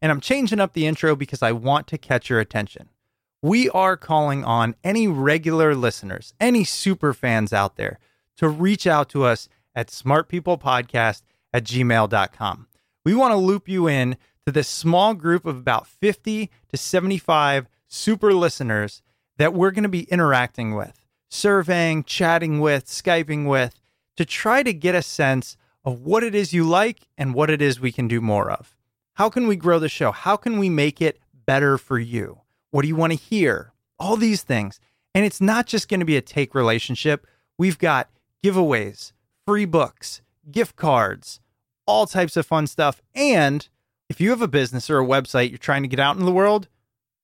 And I'm changing up the intro because I want to catch your attention. We are calling on any regular listeners, any super fans out there, to reach out to us at smartpeoplepodcast@gmail.com. We want to loop you in to this small group of about 50 to 75 super listeners that we're going to be interacting with, surveying, chatting with, Skyping with, to try to get a sense of what it is you like and what it is we can do more of. How can we grow the show? How can we make it better for you? What do you want to hear? All these things. And it's not just going to be a take relationship. We've got giveaways, free books, gift cards, all types of fun stuff. And if you have a business or a website you're trying to get out into the world,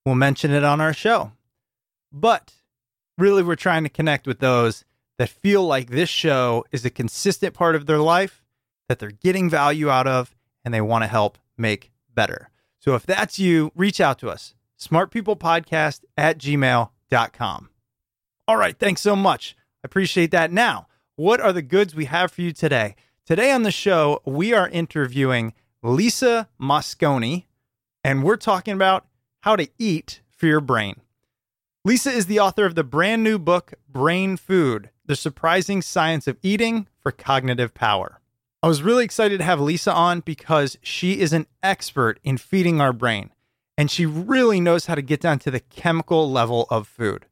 we'll mention it on our show. But really, we're trying to connect with those that feel like this show is a consistent part of their life, that they're getting value out of, and they want to help make better. So if that's you, reach out to us, smartpeoplepodcast@gmail.com. All right. Thanks so much. I appreciate that. Now, what are the goods we have for you today? Today on the show, we are interviewing Lisa Mosconi, and we're talking about how to eat for your brain. Lisa is the author of the brand new book, Brain Food: The Surprising Science of Eating for Cognitive Power. I was really excited to have Lisa on because she is an expert in feeding our brain, and she really knows how to get down to the chemical level of food.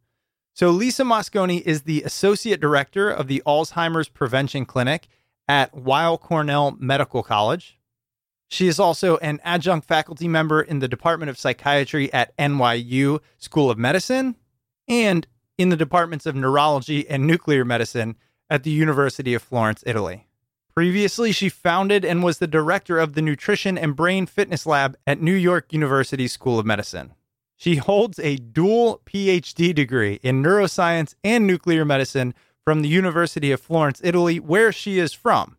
So Lisa Mosconi is the Associate Director of the Alzheimer's Prevention Clinic at Weill Cornell Medical College. She is also an adjunct faculty member in the Department of Psychiatry at NYU School of Medicine and in the Departments of Neurology and Nuclear Medicine at the University of Florence, Italy. Previously, she founded and was the director of the Nutrition and Brain Fitness Lab at New York University School of Medicine. She holds a dual PhD degree in neuroscience and nuclear medicine from the University of Florence, Italy, where she is from.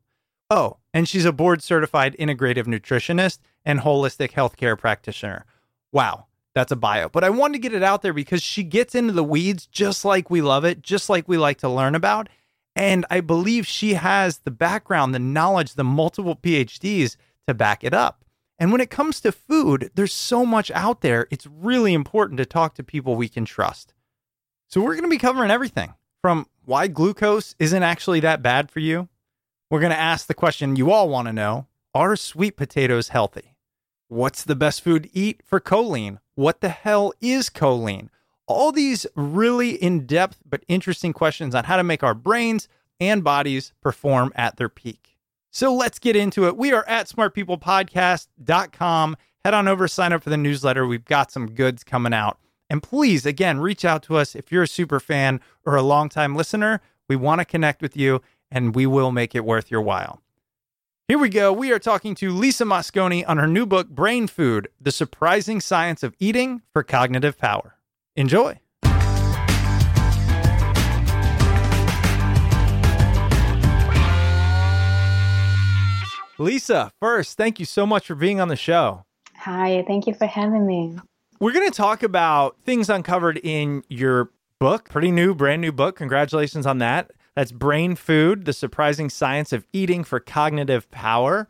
Oh, and she's a board-certified integrative nutritionist and holistic healthcare practitioner. Wow, that's a bio. But I wanted to get it out there because she gets into the weeds just like we love it, just like we like to learn about. And I believe she has the background, the knowledge, the multiple PhDs to back it up. And when it comes to food, there's so much out there. It's really important to talk to people we can trust. So we're going to be covering everything from why glucose isn't actually that bad for you. We're going to ask the question you all want to know. Are sweet potatoes healthy? What's the best food to eat for choline? What the hell is choline? All these really in-depth but interesting questions on how to make our brains and bodies perform at their peak. So let's get into it. We are at smartpeoplepodcast.com. Head on over, sign up for the newsletter. We've got some goods coming out. And please, again, reach out to us if you're a super fan or a longtime listener. We want to connect with you, and we will make it worth your while. Here we go. We are talking to Lisa Mosconi on her new book, Brain Food: The Surprising Science of Eating for Cognitive Power. Enjoy. Lisa, first, thank you so much for being on the show. Hi, thank you for having me. We're going to talk about things uncovered in your book, pretty new, brand new book. Congratulations on that. That's Brain Food: The Surprising Science of Eating for Cognitive Power.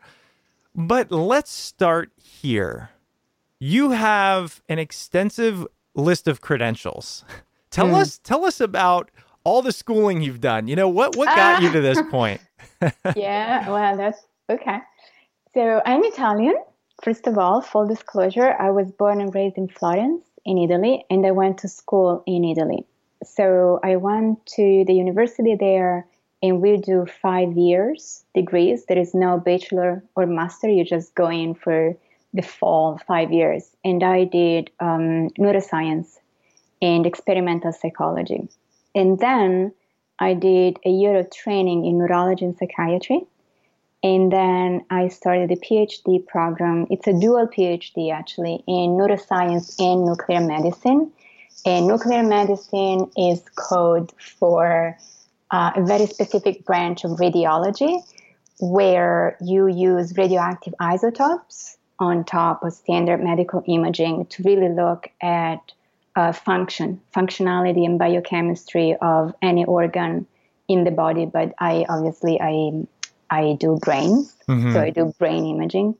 But let's start here. You have an extensive list of credentials. Tell us about all the schooling you've done. You know, what got you to this point? Yeah, well, that's okay. So I'm Italian. First of all, full disclosure, I was born and raised in Florence, in Italy, and I went to school in Italy. So I went to the university there, and we do 5 years degrees. There is no bachelor or master. You just go in for the full 5 years. And I did neuroscience and experimental psychology. And then I did a year of training in neurology and psychiatry. And then I started a PhD program. It's a dual PhD, actually, in neuroscience and nuclear medicine. And nuclear medicine is code for a very specific branch of radiology where you use radioactive isotopes on top of standard medical imaging to really look at functionality and biochemistry of any organ in the body. But I do brains, so I do brain imaging.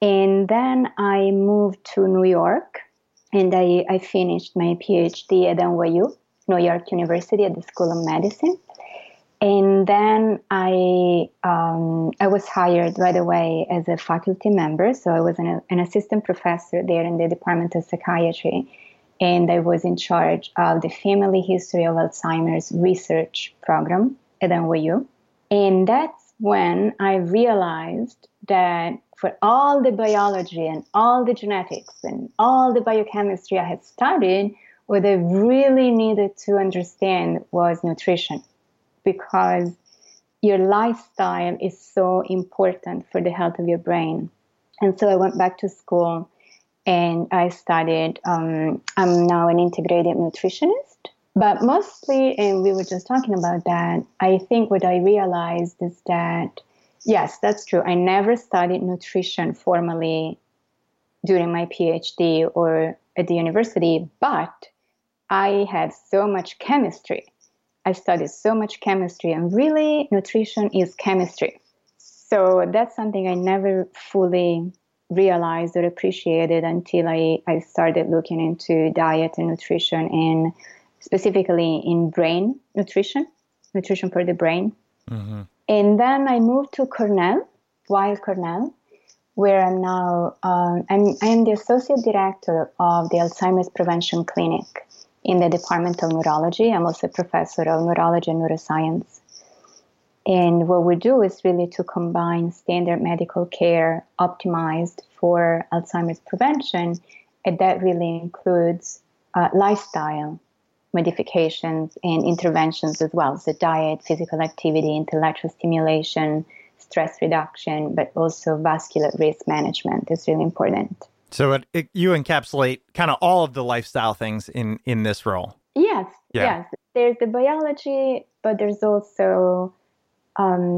And then I moved to New York. And I finished my PhD at NYU, New York University, at the School of Medicine. And then I was hired right away as a faculty member. So I was an assistant professor there in the Department of Psychiatry. And I was in charge of the Family History of Alzheimer's Research Program at NYU. And that's when I realized that for all the biology and all the genetics and all the biochemistry I had studied, what I really needed to understand was nutrition, because your lifestyle is so important for the health of your brain. And so I went back to school and I studied, I'm now an integrative nutritionist, but mostly, and we were just talking about that, I think what I realized is that yes, that's true. I never studied nutrition formally during my PhD or at the university, but I had so much chemistry. I studied so much chemistry, and really nutrition is chemistry. So that's something I never fully realized or appreciated until I started looking into diet and nutrition, and specifically in brain nutrition for the brain. Mm-hmm. And then I moved to Cornell, Weill Cornell, where I'm now, I'm the associate director of the Alzheimer's Prevention Clinic in the Department of Neurology. I'm also a professor of neurology and neuroscience. And what we do is really to combine standard medical care optimized for Alzheimer's prevention, and that really includes lifestyle modifications and interventions as well. So diet, physical activity, intellectual stimulation, stress reduction, but also vascular risk management is really important. So you encapsulate kind of all of the lifestyle things in this role. Yes. There's the biology, but there's also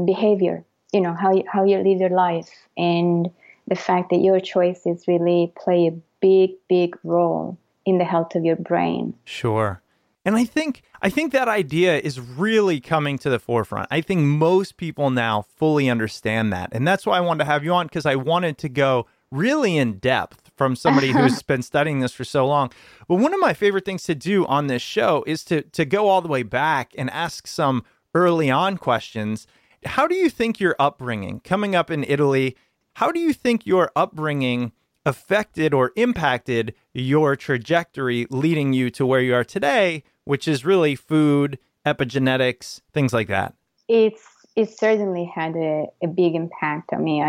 behavior, you know, how you live your life, and the fact that your choices really play a big, big role in the health of your brain. Sure. And I think that idea is really coming to the forefront. I think most people now fully understand that. And that's why I wanted to have you on, because I wanted to go really in depth from somebody who's been studying this for so long. But one of my favorite things to do on this show is to go all the way back and ask some early on questions. How do you think your upbringing, coming up in Italy, how do you think your upbringing affected or impacted your trajectory leading you to where you are today, which is really food, epigenetics, things like that? It's it certainly had a big impact on me.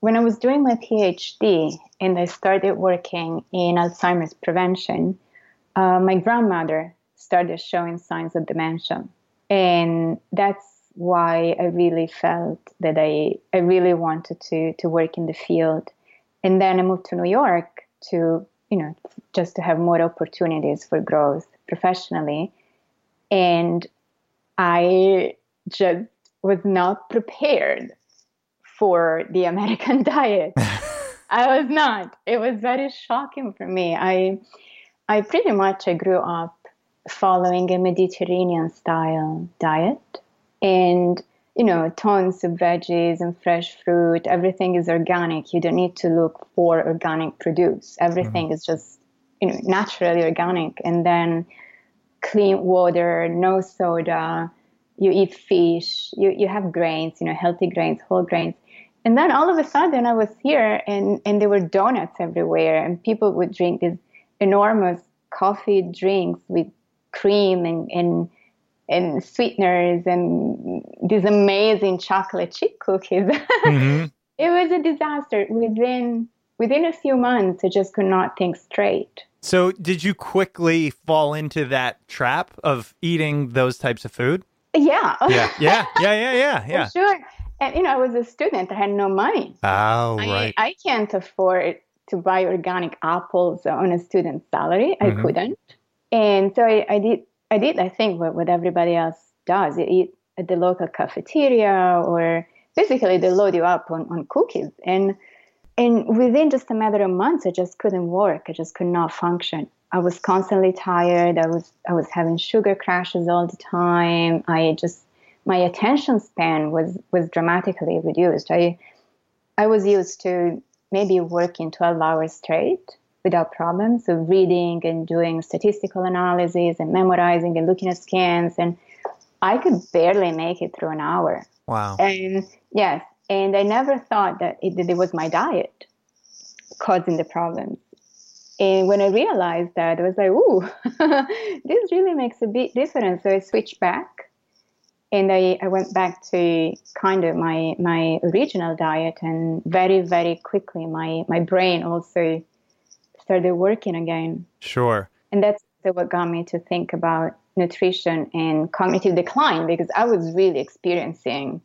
When I was doing my PhD and I started working in Alzheimer's prevention, my grandmother started showing signs of dementia. And that's why I really felt that I really wanted to work in the field. And then I moved to New York to, just to have more opportunities for growth professionally. And I just was not prepared for the American diet. I was not. It was very shocking for me. I pretty much grew up following a Mediterranean style diet, and tons of veggies and fresh fruit. Everything is organic. You don't need to look for organic produce. Everything is just naturally organic. And then clean water, no soda. You eat fish. You have grains. Healthy grains, whole grains. And then all of a sudden, I was here, and there were donuts everywhere, and people would drink these enormous coffee drinks with cream and sweeteners and these amazing chocolate chip cookies. It was a disaster. Within a few months, I just could not think straight. So did you quickly fall into that trap of eating those types of food? Yeah. For sure. And, I was a student. I had no money. Right. I can't afford to buy organic apples on a student salary. I couldn't. And so I did, I think, what everybody else does. You eat at the local cafeteria, or basically they load you up on cookies. And within just a matter of months, I just couldn't work. I just could not function. I was constantly tired. I was having sugar crashes all the time. My attention span was dramatically reduced. I was used to maybe working 12 hours straight without problems, so reading and doing statistical analysis and memorizing and looking at scans, and I could barely make it through an hour. Wow. And yes, and I never thought that it was my diet causing the problems. And when I realized that, I was like, ooh, this really makes a big difference. So I switched back, and I went back to kind of my original diet, and very, very quickly my brain also started working again. Sure. And that's what got me to think about nutrition and cognitive decline, because I was really experiencing,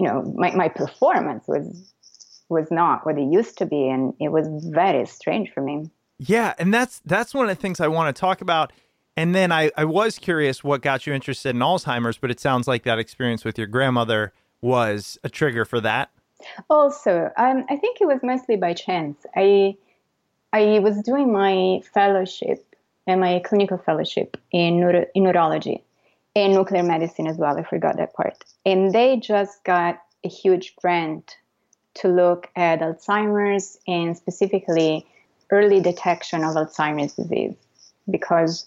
my performance was not what it used to be, and it was very strange for me. Yeah, and that's one of the things I want to talk about. And then I was curious what got you interested in Alzheimer's, but it sounds like that experience with your grandmother was a trigger for that. Also, I think it was mostly by chance. I was doing my fellowship and my clinical fellowship in neurology and nuclear medicine as well. I forgot that part. And they just got a huge grant to look at Alzheimer's, and specifically early detection of Alzheimer's disease, because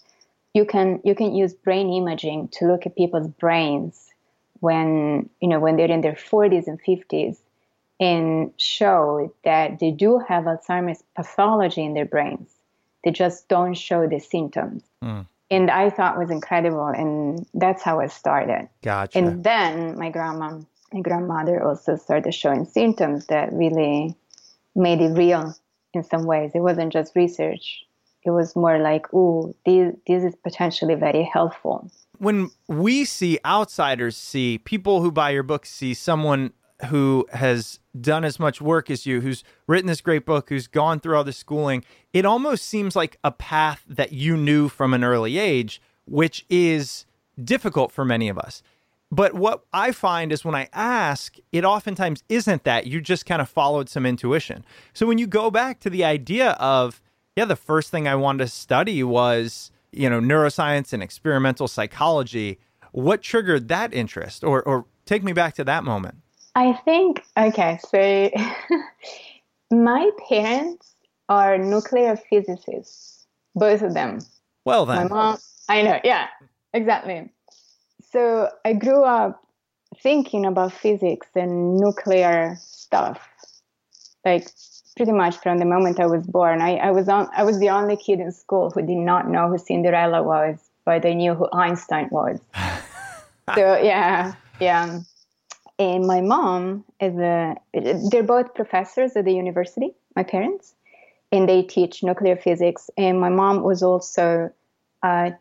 you can use brain imaging to look at people's brains when they're in their 40s and 50s, and show that they do have Alzheimer's pathology in their brains. They just don't show the symptoms. And I thought it was incredible, and that's how I started. Gotcha. And then my grandma and grandmother also started showing symptoms that really made it real in some ways. It wasn't just research. It was more like, ooh, this is potentially very helpful. When we see outsiders see, people who buy your book see someone who has done as much work as you, who's written this great book, who's gone through all this schooling, it almost seems like a path that you knew from an early age, which is difficult for many of us. But what I find is when I ask, it oftentimes isn't that. You just kind of followed some intuition. So when you go back to the idea of, the first thing I wanted to study was, neuroscience and experimental psychology, what triggered that interest? Or take me back to that moment. I think, so my parents are nuclear physicists, both of them. Well, then. My mom, I know, yeah, exactly. So I grew up thinking about physics and nuclear stuff, like pretty much from the moment I was born. I was the only kid in school who did not know who Cinderella was, but I knew who Einstein was. So yeah, Yeah. And my mom is they're both professors at the university, my parents, and they teach nuclear physics. And my mom was also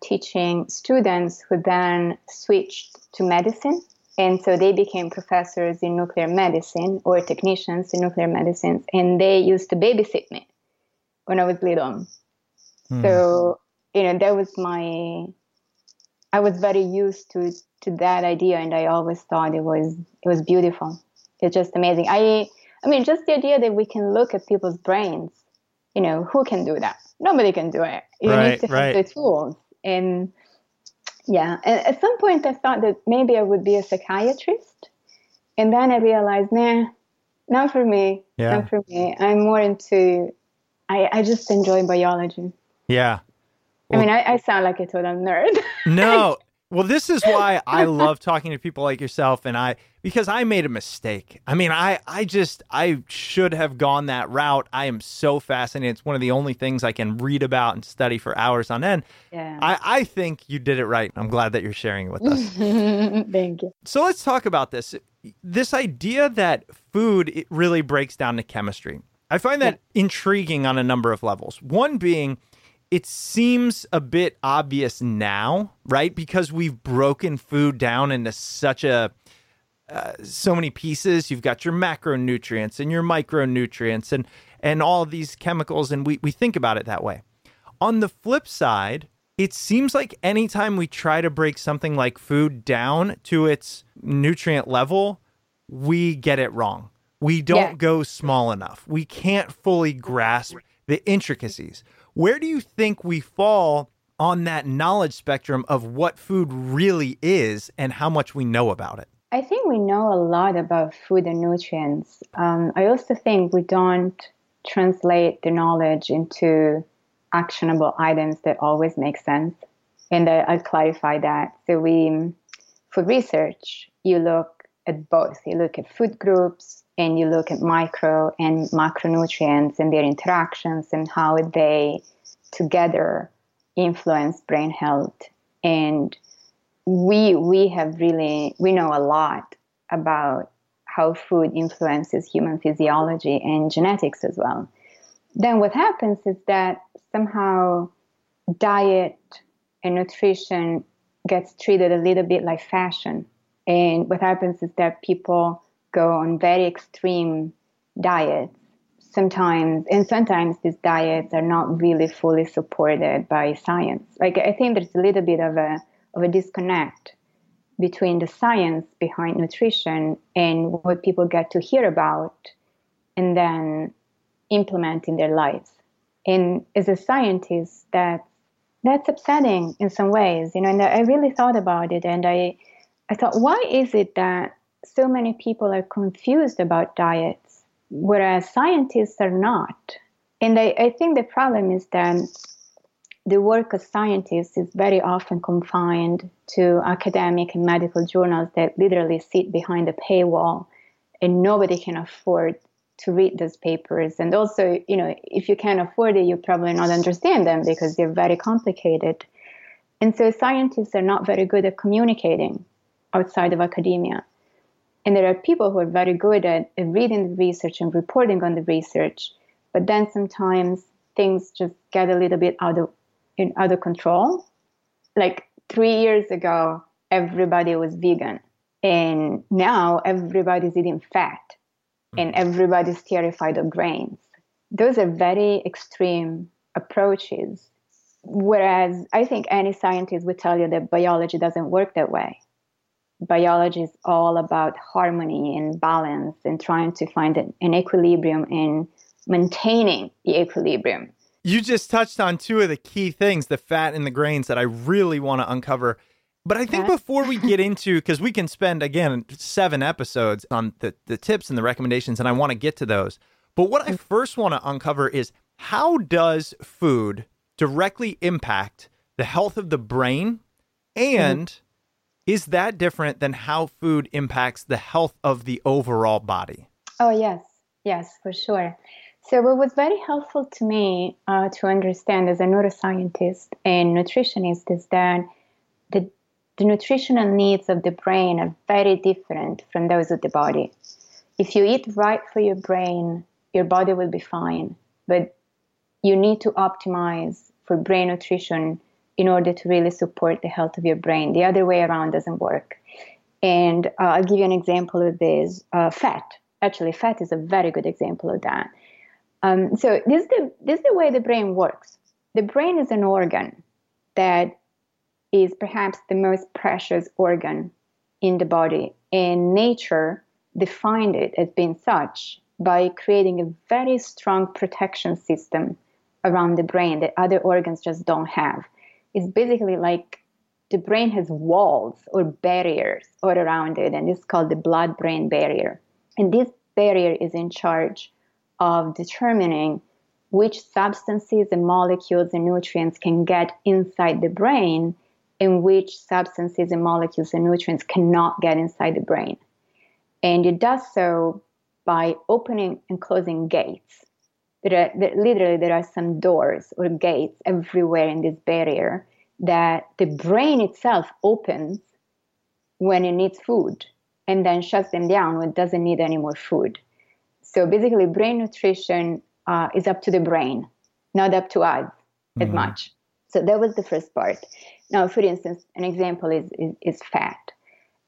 teaching students who then switched to medicine. And so they became professors in nuclear medicine or technicians in nuclear medicine. And they used to babysit me when I was little. Mm. So, that was I was very used to that idea. And I always thought it was beautiful. It's just amazing. I mean, just the idea that we can look at people's brains, who can do that? Nobody can do it. You need to have the tools. And yeah. And at some point I thought that maybe I would be a psychiatrist. And then I realized, not for me. Yeah. Not for me. I'm more into, I just enjoy biology. Yeah. Well, I sound like a total nerd. No. Well, this is why I love talking to people like yourself. And because I made a mistake. I should have gone that route. I am so fascinated. It's one of the only things I can read about and study for hours on end. Yeah. I think you did it right. I'm glad that you're sharing it with us. Thank you. So let's talk about this. This idea that food, it really breaks down to chemistry. I find that intriguing on a number of levels. One being, it seems a bit obvious now, right? Because we've broken food down into such so many pieces. You've got your macronutrients and your micronutrients and all these chemicals, and we think about it that way. On the flip side, it seems like anytime we try to break something like food down to its nutrient level, we get it wrong. We don't go small enough. We can't fully grasp the intricacies. Where do you think we fall on that knowledge spectrum of what food really is and how much we know about it? I think we know a lot about food and nutrients. I also think we don't translate the knowledge into actionable items that always make sense. And I'll clarify that. So for research, you look at both. You look at food groups and you look at micro and macronutrients and their interactions and how they together influence brain health. And we know a lot about how food influences human physiology and genetics as well. Then what happens is that somehow diet and nutrition gets treated a little bit like fashion. And what happens is that people go on very extreme diets sometimes. And sometimes these diets are not really fully supported by science. Like, I think there's a little bit of a disconnect between the science behind nutrition and what people get to hear about and then implement in their lives. And as a scientist, that's upsetting in some ways, and I really thought about it. And I thought, why is it that so many people are confused about diets, whereas scientists are not? And I think the problem is that the work of scientists is very often confined to academic and medical journals that literally sit behind a paywall, and nobody can afford to read those papers. And also, if you can't afford it, you probably not understand them because they're very complicated. And so scientists are not very good at communicating outside of academia. And there are people who are very good at reading the research and reporting on the research, but then sometimes things just get a little bit out of control. Like 3 years ago, everybody was vegan, and now everybody's eating fat, and everybody's terrified of grains. Those are very extreme approaches, whereas I think any scientist would tell you that biology doesn't work that way. Biology is all about harmony and balance and trying to find an equilibrium and maintaining the equilibrium. You just touched on two of the key things, the fat and the grains, that I really want to uncover. But I think before we get into, because we can spend, again, 7 episodes on the tips and the recommendations, and I want to get to those. But what I first want to uncover is, how does food directly impact the health of the brain? And is that different than how food impacts the health of the overall body? Oh, yes. Yes, for sure. So what was very helpful to me to understand as a neuroscientist and nutritionist is that the the nutritional needs of the brain are very different from those of the body. If you eat right for your brain, your body will be fine, but you need to optimize for brain nutrition in order to really support the health of your brain. The other way around doesn't work. And I'll give you an example of this. Fat. Actually, fat is a very good example of that. So this is the way the brain works. The brain is an organ that is perhaps the most precious organ in the body. And nature defined it as being such by creating a very strong protection system around the brain that other organs just don't have. It's basically like the brain has walls or barriers all around it, and it's called the blood-brain barrier. And this barrier is in charge of determining which substances and molecules and nutrients can get inside the brain and which substances and molecules and nutrients cannot get inside the brain. And it does so by opening and closing gates. There are some doors or gates everywhere in this barrier that the brain itself opens when it needs food and then shuts them down when it doesn't need any more food. So basically, brain nutrition is up to the brain, not up to us as much. So that was the first part. Now, for instance, an example is fat.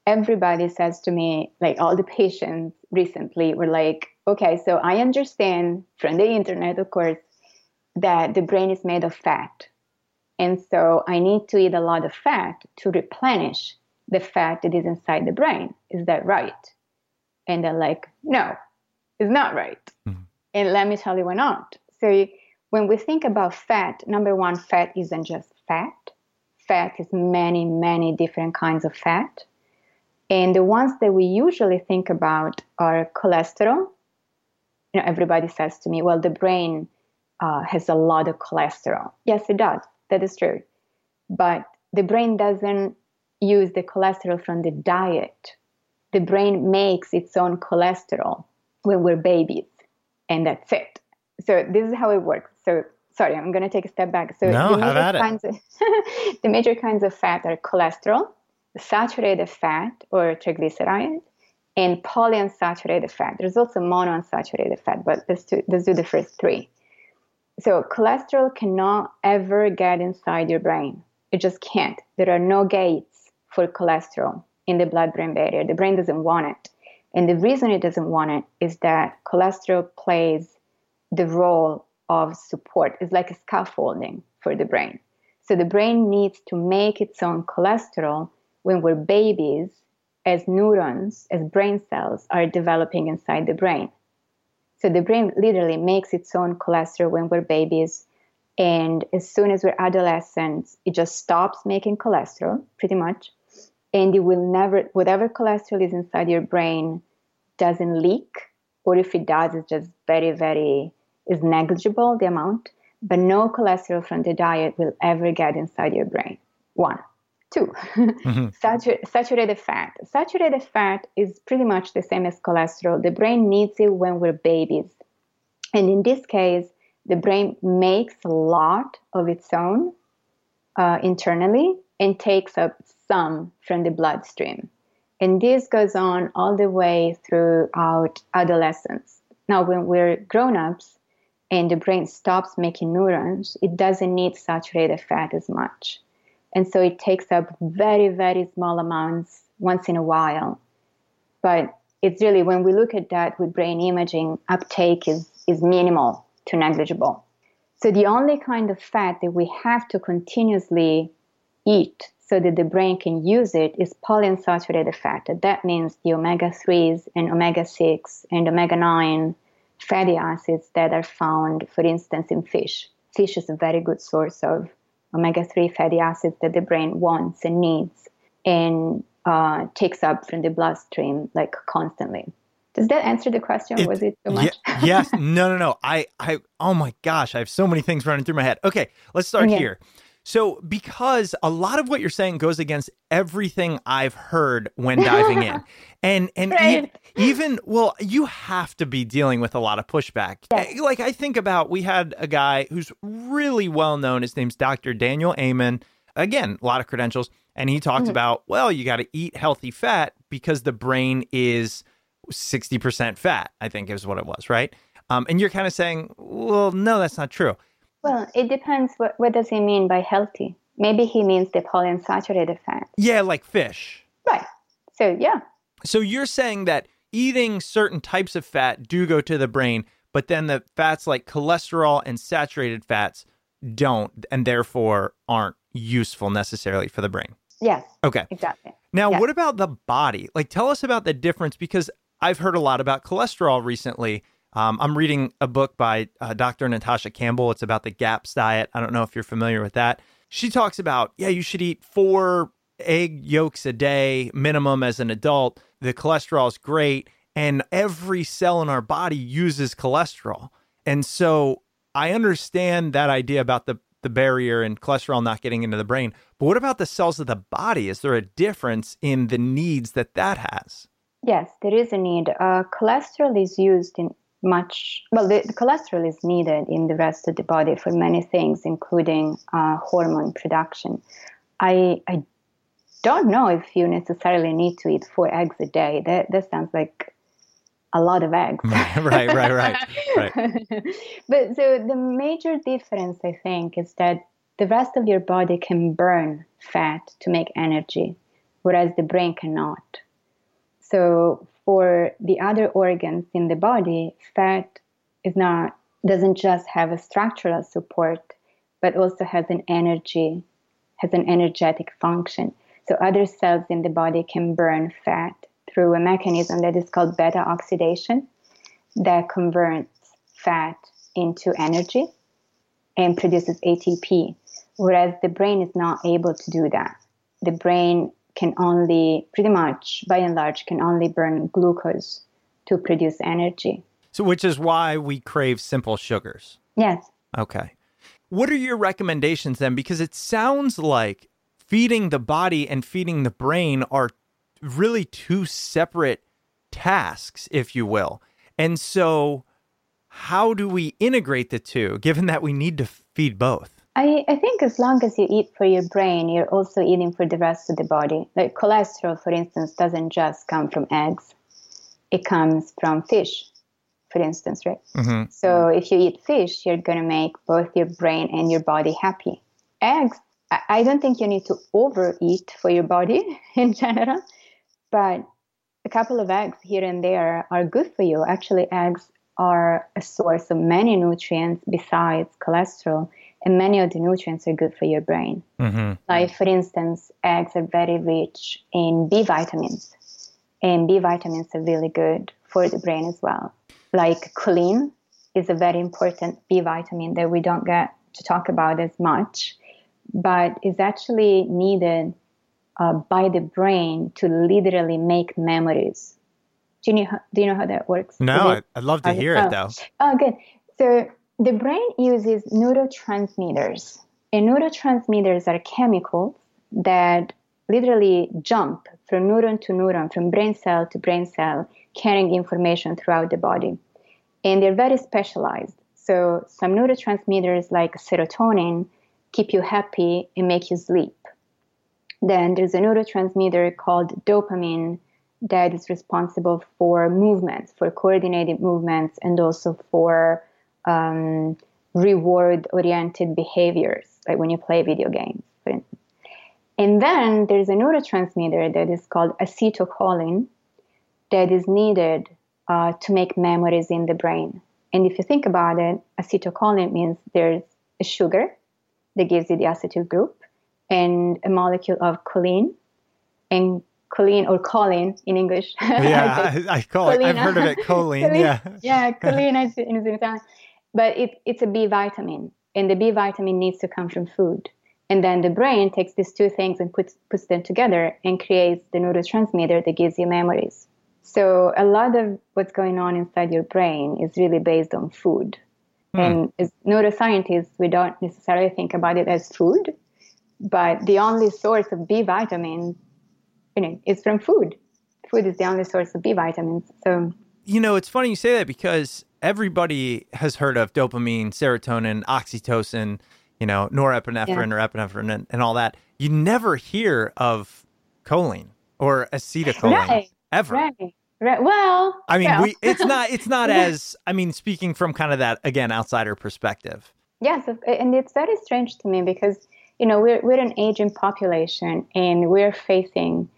Everybody says to me, like all the patients recently were like, okay, so I understand from the internet, of course, that the brain is made of fat. And so I need to eat a lot of fat to replenish the fat that is inside the brain. Is that right? And they're like, no, it's not right. Mm-hmm. And let me tell you why not. So when we think about fat, number one, fat isn't just fat. Fat is many, many different kinds of fat. And the ones that we usually think about are cholesterol. You know, everybody says to me, well, the brain has a lot of cholesterol. Yes, it does. That is true. But the brain doesn't use the cholesterol from the diet. The brain makes its own cholesterol when we're babies, and that's it. So this is how it works. So sorry, I'm going to take a step back. So no, how about it? The major kinds of fat are cholesterol, saturated fat or triglyceride, and polyunsaturated fat. There's also monounsaturated fat, but let's do the first three. So cholesterol cannot ever get inside your brain. It just can't. There are no gates for cholesterol in the blood-brain barrier. The brain doesn't want it. And the reason it doesn't want it is that cholesterol plays the role of support. It's like a scaffolding for the brain. So the brain needs to make its own cholesterol when we're babies, as neurons, as brain cells are developing inside the brain. So the brain literally makes its own cholesterol when we're babies. And as soon as we're adolescents, it just stops making cholesterol, pretty much. And it will never, whatever cholesterol is inside your brain doesn't leak. Or if it does, it's just very, very, is negligible, the amount. But no cholesterol from the diet will ever get inside your brain. One. Two, saturated fat. Saturated fat is pretty much the same as cholesterol. The brain needs it when we're babies. And in this case, the brain makes a lot of its own internally and takes up some from the bloodstream. And this goes on all the way throughout adolescence. Now, when we're grown-ups and the brain stops making neurons, it doesn't need saturated fat as much. And so it takes up very, very small amounts once in a while. But it's really, when we look at that with brain imaging, uptake is minimal to negligible. So the only kind of fat that we have to continuously eat so that the brain can use it is polyunsaturated fat. And that means the omega-3s and omega-6 and omega-9 fatty acids that are found, for instance, in fish. Fish is a very good source of omega-3 fatty acids that the brain wants and needs and takes up from the bloodstream like constantly. Does that answer the question? Was it too much? Yes. No. I oh my gosh, I have so many things running through my head. Okay, let's start here. So because a lot of what you're saying goes against everything I've heard when diving in. And right. even, you have to be dealing with a lot of pushback. Yes. Like I think about, we had a guy who's really well known. His name's Dr. Daniel Amen. Again, a lot of credentials. And he talked about, well, you got to eat healthy fat because the brain is 60% fat, I think is what it was, right? And you're kind of saying, well, no, that's not true. Well, it depends. What does he mean by healthy? Maybe he means the polyunsaturated fat. Yeah, like fish. Right. So, yeah. So you're saying that eating certain types of fat do go to the brain, but then the fats like cholesterol and saturated fats don't, and therefore aren't useful necessarily for the brain. Yes. Okay. Exactly. Now, yes. What about the body? Like, tell us about the difference, because I've heard a lot about cholesterol recently. I'm reading a book by Dr. Natasha Campbell. It's about the GAPS diet. I don't know if you're familiar with that. She talks about, yeah, you should eat 4 egg yolks a day minimum as an adult. The cholesterol is great. And every cell in our body uses cholesterol. And so I understand that idea about the barrier and cholesterol not getting into the brain. But what about the cells of the body? Is there a difference in the needs that has? Yes, there is a need. Cholesterol is used in the cholesterol is needed in the rest of the body for many things, including hormone production. I don't know if you necessarily need to eat 4 eggs a day. That sounds like a lot of eggs. Right. But so the major difference, I think, is that the rest of your body can burn fat to make energy, whereas the brain cannot. So for the other organs in the body, fat doesn't just have a structural support, but also has an energy, has an energetic function. So other cells in the body can burn fat through a mechanism that is called beta oxidation, that converts fat into energy and produces ATP, whereas the brain is not able to do that. The brain can only, pretty much, by and large, burn glucose to produce energy. So which is why we crave simple sugars. Yes. Okay. What are your recommendations then? Because it sounds like feeding the body and feeding the brain are really 2 separate tasks, if you will. And so how do we integrate the 2, given that we need to feed both? I think as long as you eat for your brain, you're also eating for the rest of the body. Like cholesterol, for instance, doesn't just come from eggs. It comes from fish, for instance, right? Mm-hmm. So if you eat fish, you're going to make both your brain and your body happy. Eggs, I don't think you need to overeat for your body in general, but a couple of eggs here and there are good for you. Actually, eggs are a source of many nutrients besides cholesterol. And many of the nutrients are good for your brain. Mm-hmm. Like, for instance, eggs are very rich in B vitamins. And B vitamins are really good for the brain as well. Like choline is a very important B vitamin that we don't get to talk about as much, but is actually needed by the brain to literally make memories. Do you know how that works? No, I'd love to hear it though. Oh, good. So the brain uses neurotransmitters, and neurotransmitters are chemicals that literally jump from neuron to neuron, from brain cell, carrying information throughout the body. And they're very specialized. So some neurotransmitters like serotonin keep you happy and make you sleep. Then there's a neurotransmitter called dopamine that is responsible for movements, for coordinated movements, and also for reward-oriented behaviors, like when you play video games, for instance. And then there's a neurotransmitter that is called acetylcholine that is needed to make memories in the brain. And if you think about it, acetylcholine means there's a sugar that gives you the acetyl group and a molecule of choline, and choline or choline in English. Yeah, I call it. I've heard of it, choline. Yeah, yeah, choline in Italian. But it's a B vitamin, and the B vitamin needs to come from food. And then the brain takes these 2 things and puts them together and creates the neurotransmitter that gives you memories. So a lot of what's going on inside your brain is really based on food. Mm. And as neuroscientists, we don't necessarily think about it as food, but the only source of B vitamins, it's from food. Food is the only source of B vitamins. So, it's funny you say that because everybody has heard of dopamine, serotonin, oxytocin, you know, norepinephrine or epinephrine and all that. You never hear of choline or acetylcholine ever. Right. Well, I mean, it's not as, I mean, speaking from kind of that, again, outsider perspective. Yes. And it's very strange to me because, you know, we're an aging population and we're facing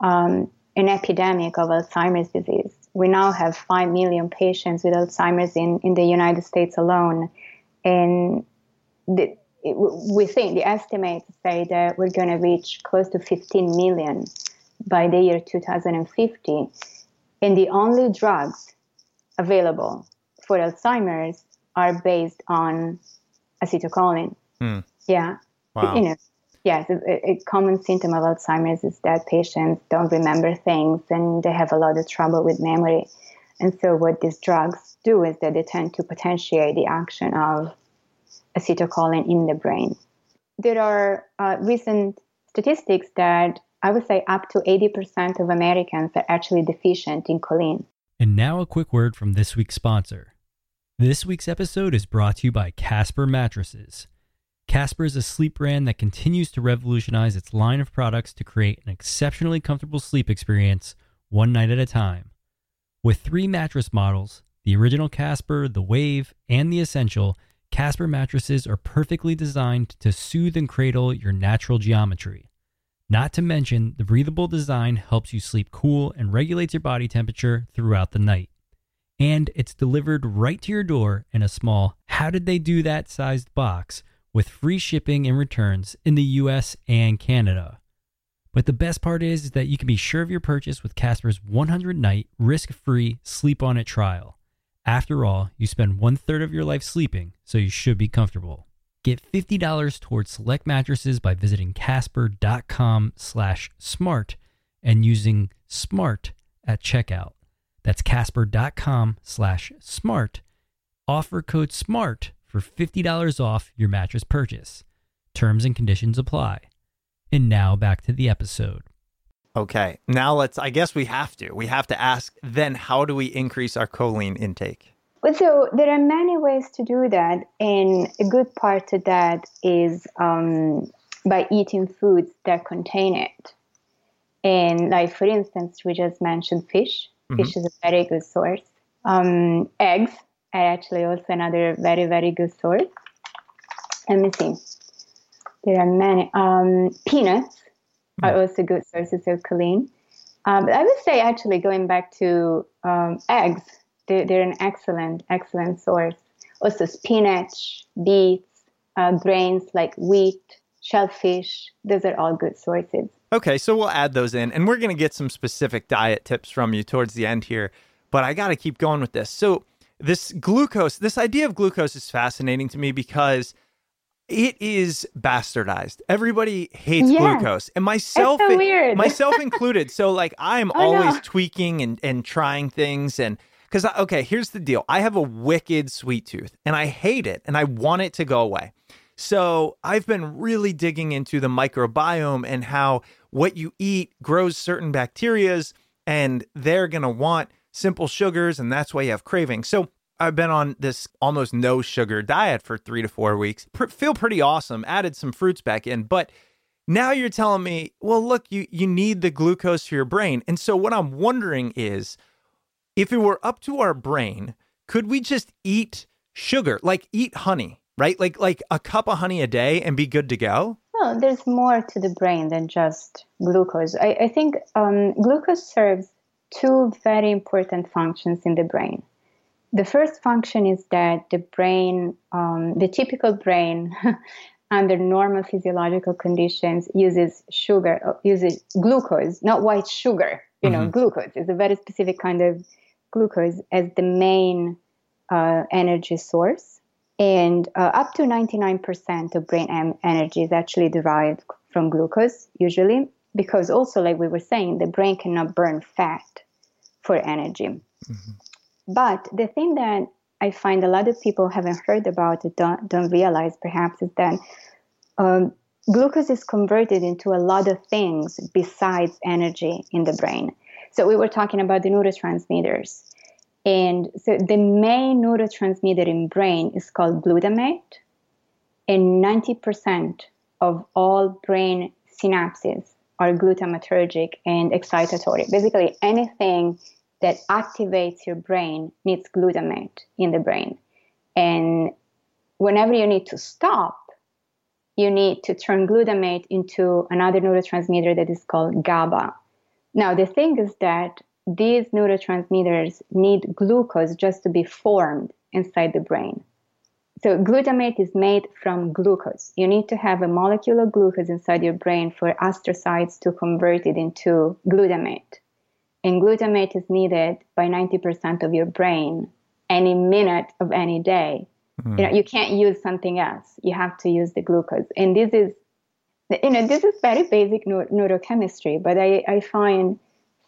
an epidemic of Alzheimer's disease. We now have 5 million patients with Alzheimer's in the United States alone. And we think the estimates say that we're going to reach close to 15 million by the year 2050. And the only drugs available for Alzheimer's are based on acetylcholine. Mm. Yeah. Wow. You know, yes, a common symptom of Alzheimer's is that patients don't remember things and they have a lot of trouble with memory. And so what these drugs do is that they tend to potentiate the action of acetylcholine in the brain. There are recent statistics that I would say up to 80% of Americans are actually deficient in choline. And now a quick word from this week's sponsor. This week's episode is brought to you by Casper Mattresses. Casper is a sleep brand that continues to revolutionize its line of products to create an exceptionally comfortable sleep experience one night at a time. With 3 mattress models, the original Casper, the Wave, and the Essential, Casper mattresses are perfectly designed to soothe and cradle your natural geometry. Not to mention, the breathable design helps you sleep cool and regulates your body temperature throughout the night. And it's delivered right to your door in a small, how did they do that sized box, with free shipping and returns in the US and Canada. But the best part is that you can be sure of your purchase with Casper's 100-night risk-free sleep on it trial. After all, you spend 1/3 of your life sleeping, so you should be comfortable. Get $50 towards select mattresses by visiting casper.com/smart and using SMART at checkout. That's casper.com/smart. Offer code SMART for $50 off your mattress purchase. Terms and conditions apply. And now back to the episode. Okay, now we have to ask then, how do we increase our choline intake? Well, so there are many ways to do that. And a good part of that is by eating foods that contain it. And like, for instance, we just mentioned fish. Mm-hmm. Fish is a very good source. Eggs. Actually, also another very, very good source. Let me see. There are many. Peanuts are also good sources of choline. But I would say, actually, going back to eggs, they're an excellent, excellent source. Also spinach, beets, grains like wheat, shellfish. Those are all good sources. Okay, so we'll add those in. And we're going to get some specific diet tips from you towards the end here. But I got to keep going with this. So this glucose, this idea of glucose is fascinating to me because it is bastardized. Everybody hates glucose, and myself, it's so weird. Myself included. So like, I'm always tweaking and trying things. And because, okay, here's the deal. I have a wicked sweet tooth and I hate it and I want it to go away. So I've been really digging into the microbiome and how what you eat grows certain bacterias, and they're going to want simple sugars, and that's why you have cravings. So I've been on this almost no sugar diet for 3 to 4 weeks. Feel pretty awesome. Added some fruits back in. But now you're telling me, well, look, you need the glucose for your brain. And so what I'm wondering is, if it were up to our brain, could we just eat sugar, like eat honey, right? Like a cup of honey a day and be good to go? Well, there's more to the brain than just glucose. I think glucose serves two very important functions in the brain. The first function is that the brain, the typical brain under normal physiological conditions uses glucose, not white sugar. You know, glucose is a very specific kind of glucose as the main energy source. And up to 99% of brain energy is actually derived from glucose usually. Because also, like we were saying, the brain cannot burn fat for energy. Mm-hmm. But the thing that I find a lot of people haven't heard about, don't realize perhaps, is that glucose is converted into a lot of things besides energy in the brain. So we were talking about the neurotransmitters. And so the main neurotransmitter in brain is called glutamate. and 90% of all brain synapses are glutamatergic and excitatory. Basically, anything that activates your brain needs glutamate in the brain. And whenever you need to stop, you need to turn glutamate into another neurotransmitter that is called GABA. Now, the thing is that these neurotransmitters need glucose just to be formed inside the brain. So glutamate is made from glucose. You need to have a molecule of glucose inside your brain for astrocytes to convert it into glutamate. And glutamate is needed by 90% of your brain any minute of any day. Mm. You know, you can't use something else. You have to use the glucose. And this is, you know, this is very basic neurochemistry, but I find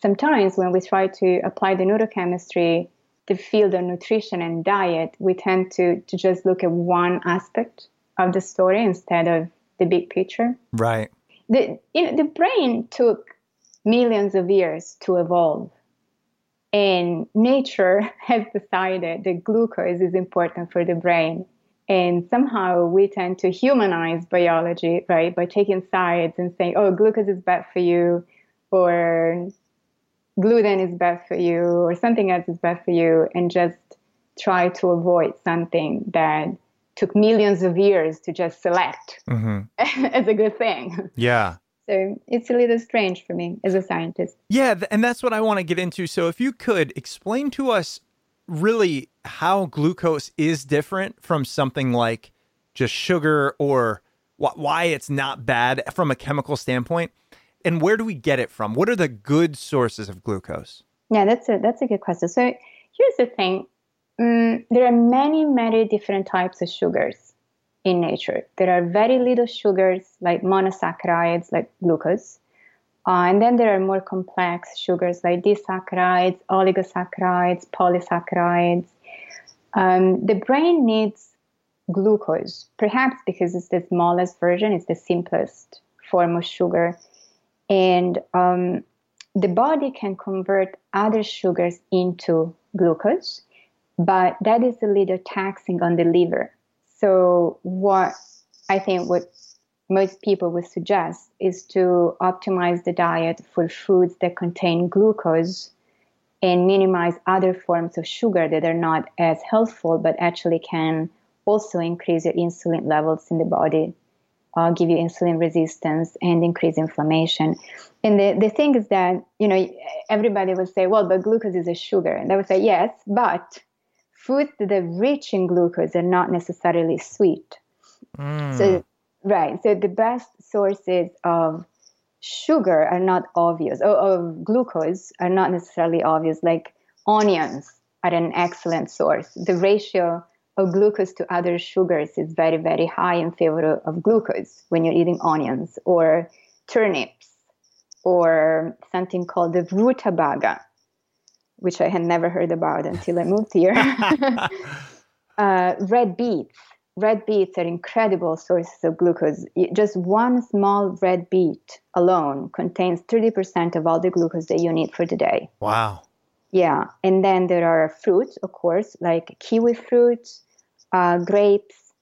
sometimes when we try to apply the neurochemistry to the field of nutrition and diet, we tend to just look at one aspect of the story instead of the big picture. Right. The brain took millions of years to evolve. And nature has decided that glucose is important for the brain. And somehow we tend to humanize biology, right, by taking sides and saying, oh, glucose is bad for you, or gluten is bad for you, or something else is bad for you, and just try to avoid something that took millions of years to just select as a good thing. Yeah. So it's a little strange for me as a scientist. Yeah, and that's what I want to get into. So if you could explain to us really how glucose is different from something like just sugar, or why it's not bad from a chemical standpoint, and where do we get it from? What are the good sources of glucose? Yeah, that's a good question. So here's the thing. There are many, many different types of sugars in nature. There are very little sugars like monosaccharides, like glucose. And then there are more complex sugars like disaccharides, oligosaccharides, polysaccharides. The brain needs glucose, perhaps because it's the smallest version, it's the simplest form of sugar. And the body can convert other sugars into glucose, but that is a little taxing on the liver. So what most people would suggest is to optimize the diet for foods that contain glucose and minimize other forms of sugar that are not as helpful, but actually can also increase your insulin levels in the body, give you insulin resistance and increase inflammation. And the thing is that, you know, everybody will say, well, but glucose is a sugar. And I would say, yes, but foods that are rich in glucose are not necessarily sweet. Mm. So, right. So the best sources of sugar are not obvious, or of glucose are not necessarily obvious. Like onions are an excellent source. The ratio of glucose to other sugars is very, very high in favor of glucose when you're eating onions or turnips or something called the rutabaga, which I had never heard about until I moved here. Red beets. Red beets are incredible sources of glucose. Just one small red beet alone contains 30% of all the glucose that you need for the day. Wow. Yeah. And then there are fruits, of course, like kiwi fruit, grapes,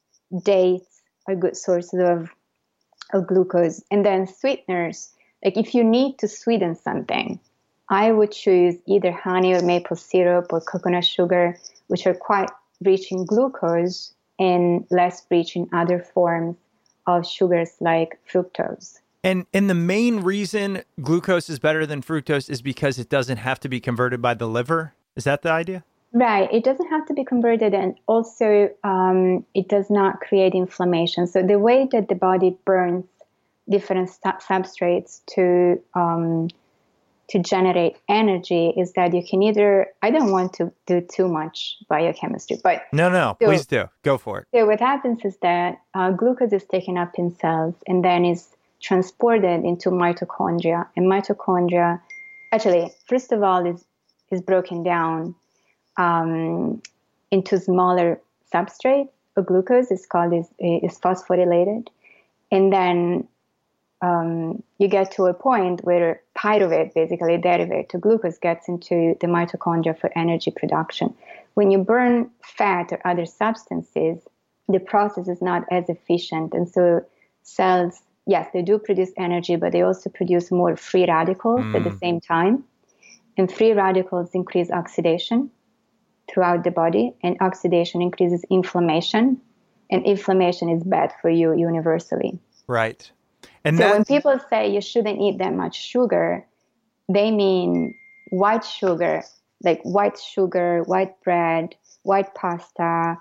dates are good sources of glucose. And then sweeteners, like if you need to sweeten something, I would choose either honey or maple syrup or coconut sugar, which are quite rich in glucose and less rich in other forms of sugars like fructose. And the main reason glucose is better than fructose is because it doesn't have to be converted by the liver? Is that the idea? Right. It doesn't have to be converted, and also it does not create inflammation. So the way that the body burns different substrates to generate energy is that you can either, I don't want to do too much biochemistry, but... No, so, please do. Go for it. So what happens is that glucose is taken up in cells and then is transported into mitochondria. And mitochondria, actually, first of all, is broken down into smaller substrates of glucose. It's called is phosphorylated. And then you get to a point where pyruvate, basically derivate to glucose, gets into the mitochondria for energy production. When you burn fat or other substances, the process is not as efficient. And so cells, yes, they do produce energy, but they also produce more free radicals at the same time. And free radicals increase oxidation throughout the body, and oxidation increases inflammation, and inflammation is bad for you universally. Right. And so when people say you shouldn't eat that much sugar, they mean white sugar, like white sugar, white bread, white pasta,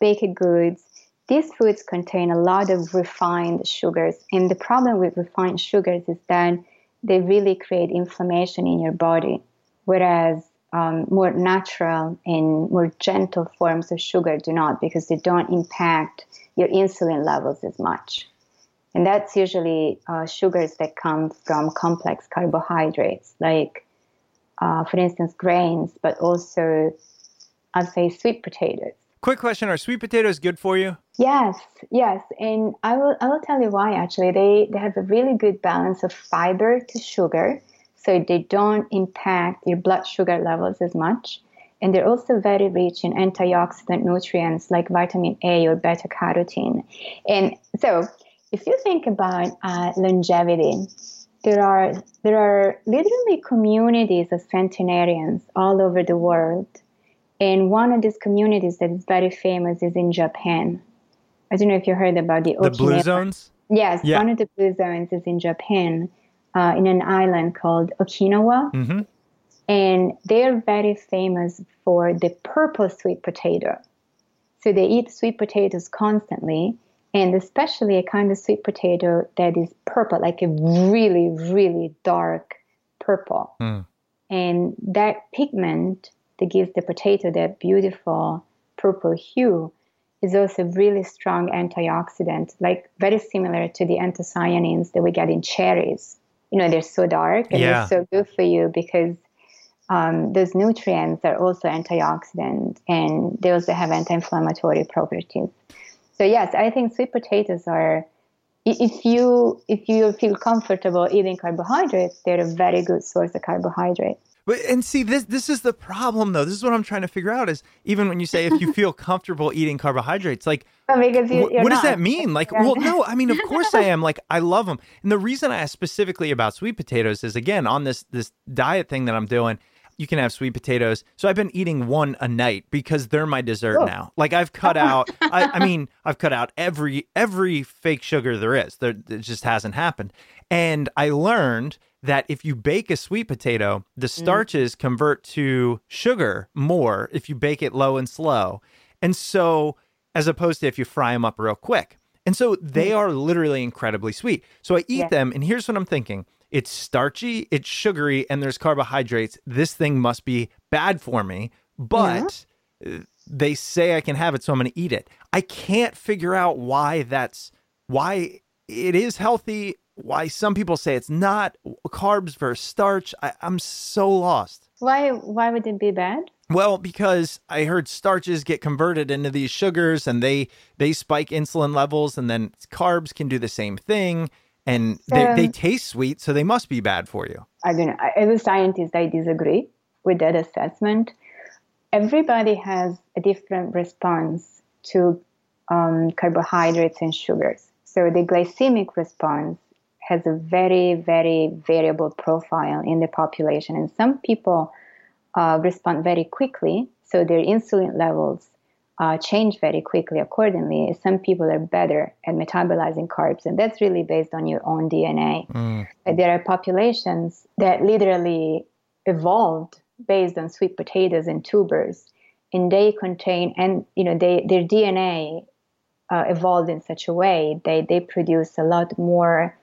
baked goods. These foods contain a lot of refined sugars. And the problem with refined sugars is that they really create inflammation in your body, whereas more natural and more gentle forms of sugar do not, because they don't impact your insulin levels as much. And that's usually sugars that come from complex carbohydrates, like, for instance, grains, but also, I'd say, sweet potatoes. Quick question, are sweet potatoes good for you? Yes, yes. And I will tell you why, actually. They have a really good balance of fiber to sugar, so they don't impact your blood sugar levels as much. And they're also very rich in antioxidant nutrients like vitamin A or beta-carotene. And so if you think about longevity, there are literally communities of centenarians all over the world. And one of these communities that is very famous is in Japan. I don't know if you heard about the Okinawa. The Blue Zones? Yes, yeah. One of the Blue Zones is in Japan, in an island called Okinawa. Mm-hmm. And they're very famous for the purple sweet potato. So they eat sweet potatoes constantly, and especially a kind of sweet potato that is purple, like a really, really dark purple. Mm. And that pigment that gives the potato that beautiful purple hue is also really strong antioxidant, like very similar to the anthocyanins that we get in cherries. You know, they're so dark and they're so good for you because those nutrients are also antioxidant and they also have anti-inflammatory properties. So yes, I think sweet potatoes are, if you feel comfortable eating carbohydrates, they're a very good source of carbohydrates. But, and see, this is the problem, though. This is what I'm trying to figure out is, even when you say if you feel comfortable eating carbohydrates, like, what does that mean? Like, well, no, I mean, of course I am. Like, I love them. And the reason I asked specifically about sweet potatoes is, again, on this diet thing that I'm doing, you can have sweet potatoes. So I've been eating one a night because they're my dessert now. Like, I've cut out, I've cut out every fake sugar there is. It just hasn't happened. And I learned that if you bake a sweet potato, the starches convert to sugar more if you bake it low and slow. And so, as opposed to if you fry them up real quick. And so they are literally incredibly sweet. So I eat them, and here's what I'm thinking. It's starchy, it's sugary, and there's carbohydrates. This thing must be bad for me, but they say I can have it, so I'm going to eat it. I can't figure out why it is healthy, why some people say it's not, carbs versus starch. I'm so lost. Why would it be bad? Well, because I heard starches get converted into these sugars and they spike insulin levels, and then carbs can do the same thing, and they taste sweet, so they must be bad for you. I don't know. As a scientist, I disagree with that assessment. Everybody has a different response to carbohydrates and sugars. So the glycemic response has a very, very variable profile in the population. And some people respond very quickly, so their insulin levels change very quickly accordingly. Some people are better at metabolizing carbs, and that's really based on your own DNA. But there are populations that literally evolved based on sweet potatoes and tubers, and they contain, and you know, their DNA evolved in such a way they produce a lot more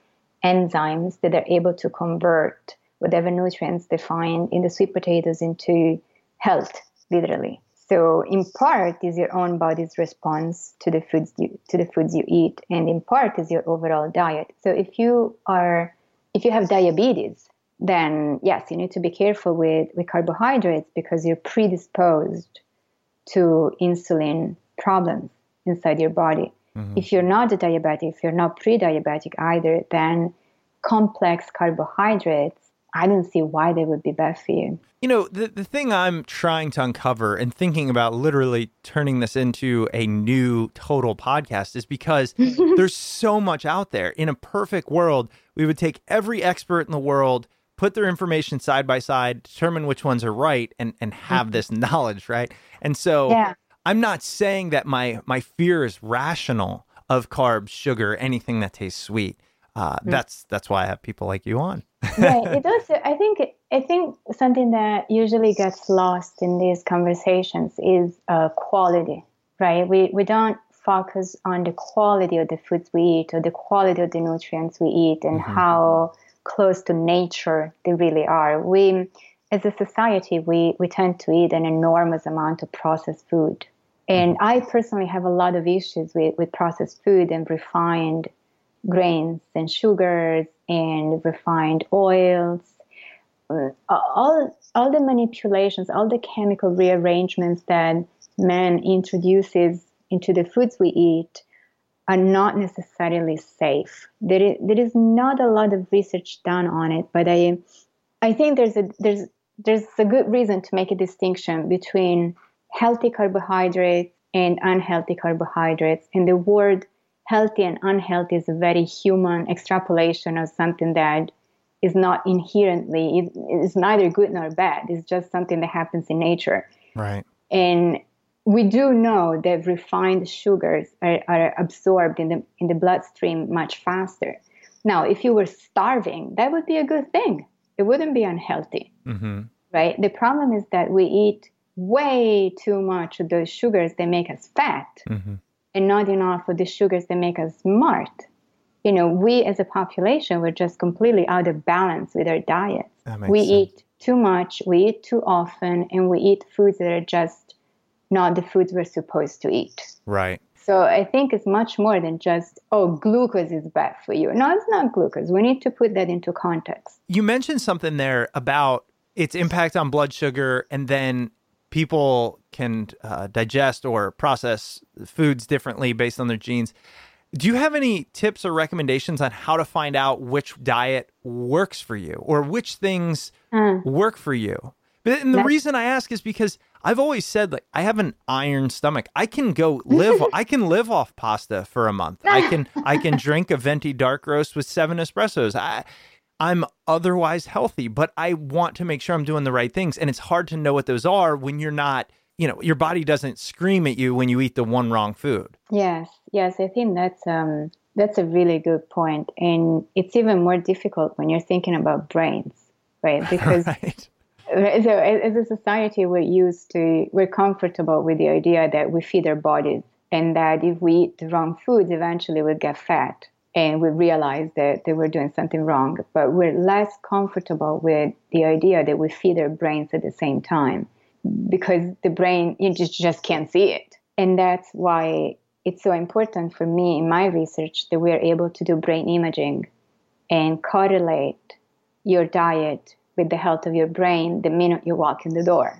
enzymes that are able to convert whatever nutrients they find in the sweet potatoes into health, literally. So in part is your own body's response to the foods you eat, and in part is your overall diet. So if you have diabetes, then yes, you need to be careful with carbohydrates because you're predisposed to insulin problems inside your body. Mm-hmm. If you're not a diabetic, if you're not pre-diabetic either, then complex carbohydrates I didn't see why they would be bad for you. You know, the thing I'm trying to uncover and thinking about literally turning this into a new total podcast is because there's so much out there. In a perfect world, we would take every expert in the world, put their information side by side, determine which ones are right, and have this knowledge, right? And so I'm not saying that my fear is rational of carbs, sugar, anything that tastes sweet. That's why I have people like you on. Right. It also, I think something that usually gets lost in these conversations is quality, right? We don't focus on the quality of the foods we eat or the quality of the nutrients we eat and how close to nature they really are. We, as a society, we tend to eat an enormous amount of processed food. And I personally have a lot of issues with processed food and refined grains and sugars and refined oils, all the manipulations, all the chemical rearrangements that man introduces into the foods we eat are not necessarily safe. There is not a lot of research done on it, but I think there's a good reason to make a distinction between healthy carbohydrates and unhealthy carbohydrates, and the word healthy and unhealthy is a very human extrapolation of something that is not inherently, it's neither good nor bad. It's just something that happens in nature. Right. And we do know that refined sugars are absorbed in the bloodstream much faster. Now, if you were starving, that would be a good thing. It wouldn't be unhealthy, right? The problem is that we eat way too much of those sugars that make us fat. And not enough of the sugars that make us smart. You know, we as a population, we're just completely out of balance with our diet. We eat too much, we eat too often, and we eat foods that are just not the foods we're supposed to eat. Right. So I think it's much more than just, oh, glucose is bad for you. No, it's not glucose. We need to put that into context. You mentioned something there about its impact on blood sugar, and then people can digest or process foods differently based on their genes. Do you have any tips or recommendations on how to find out which diet works for you or which things work for you? And the reason I ask is because I've always said, like, I have an iron stomach. I can go live. I can live off pasta for a month. I can drink a venti dark roast with 7 espressos. I'm otherwise healthy, but I want to make sure I'm doing the right things. And it's hard to know what those are when you're not, you know, your body doesn't scream at you when you eat the one wrong food. Yes. I think that's a really good point. And it's even more difficult when you're thinking about brains, right? Because So as a society, we're comfortable with the idea that we feed our bodies and that if we eat the wrong foods, eventually we'll get fat. And we realize that they were doing something wrong, but we're less comfortable with the idea that we feed our brains at the same time because the brain, you just can't see it. And that's why it's so important for me in my research that we're able to do brain imaging and correlate your diet with the health of your brain the minute you walk in the door.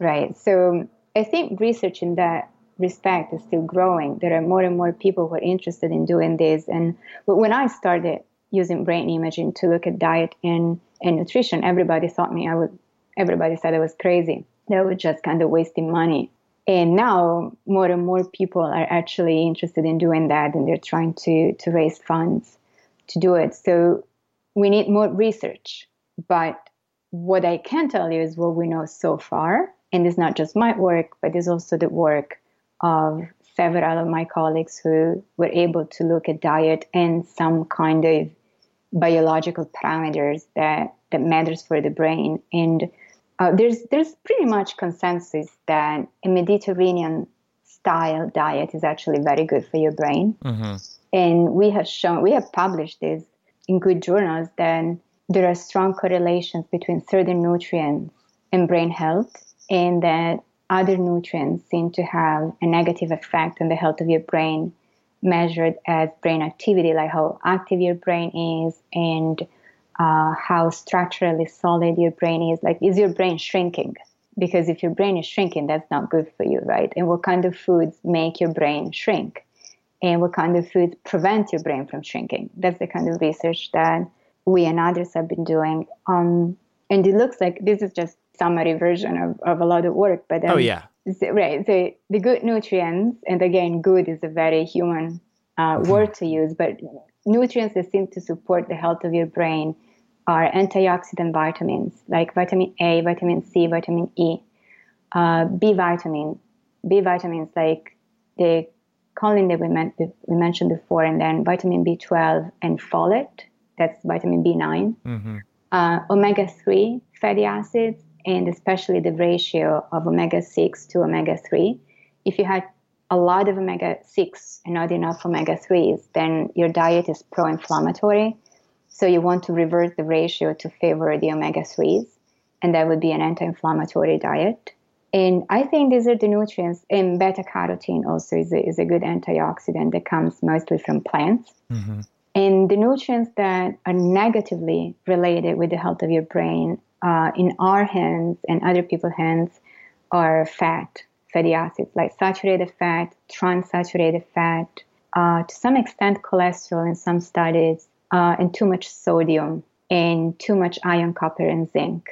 Right. So I think research in that respect is still growing. There are more and more people who are interested in doing this. And when I started using brain imaging to look at diet and nutrition, everybody said I was crazy. They were just kind of wasting money. And now more and more people are actually interested in doing that, and they're trying to raise funds to do it. So we need more research. But what I can tell you is what we know so far, and it's not just my work, but it's also the work of several of my colleagues who were able to look at diet and some kind of biological parameters that matters for the brain. And there's pretty much consensus that a Mediterranean style diet is actually very good for your brain. And we have published this in good journals that there are strong correlations between certain nutrients and brain health, and that other nutrients seem to have a negative effect on the health of your brain, measured as brain activity, like how active your brain is and how structurally solid your brain is. Like, is your brain shrinking? Because if your brain is shrinking, that's not good for you, right? And what kind of foods make your brain shrink? And what kind of foods prevent your brain from shrinking? That's the kind of research that we and others have been doing. And it looks like this is just summary version of a lot of work. But then, right. So the good nutrients, and again, good is a very human word to use, but nutrients that seem to support the health of your brain are antioxidant vitamins like vitamin A, vitamin C, vitamin E, B vitamins like the choline that we mentioned before, and then vitamin B12 and folate, that's vitamin B9, omega-3 fatty acids, and especially the ratio of omega-6 to omega-3. If you had a lot of omega-6 and not enough omega-3s, then your diet is pro-inflammatory. So you want to reverse the ratio to favor the omega-3s, and that would be an anti-inflammatory diet. And I think these are the nutrients, and beta-carotene also is a good antioxidant that comes mostly from plants. Mm-hmm. And the nutrients that are negatively related with the health of your brain in our hands and other people's hands are fat, fatty acids, like saturated fat, trans-saturated fat, to some extent cholesterol in some studies, and too much sodium and too much iron, copper, and zinc.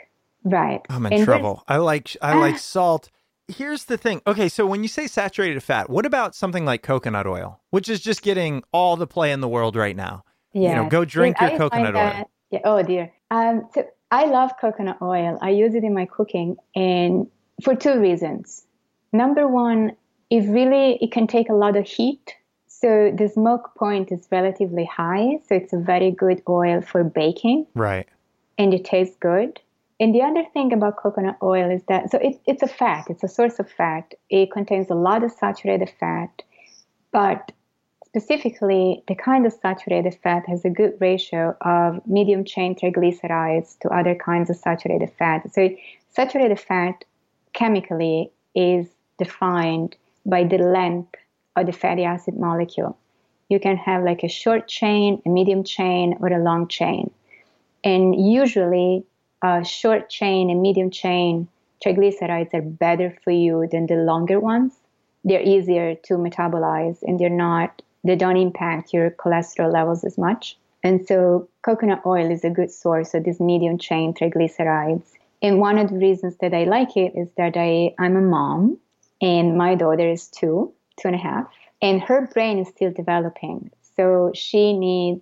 Right. I'm in trouble. I like salt. Here's the thing. Okay, so when you say saturated fat, what about something like coconut oil, which is just getting all the play in the world right now? Yeah. You know, go drink your coconut oil. Yeah. Oh, dear. So I love coconut oil. I use it in my cooking, and for two reasons. Number one, it can take a lot of heat. So the smoke point is relatively high. So it's a very good oil for baking. Right. And it tastes good. And the other thing about coconut oil is that, so it's a fat, it's a source of fat. It contains a lot of saturated fat, but specifically the kind of saturated fat has a good ratio of medium chain triglycerides to other kinds of saturated fat. So saturated fat chemically is defined by the length of the fatty acid molecule. You can have like a short chain, a medium chain, or a long chain. And usually, short chain and medium chain triglycerides are better for you than the longer ones. They're easier to metabolize, and they don't impact your cholesterol levels as much. And so coconut oil is a good source of these medium chain triglycerides. And one of the reasons that I like it is that I'm a mom, and my daughter is 2.5, and her brain is still developing. So she needs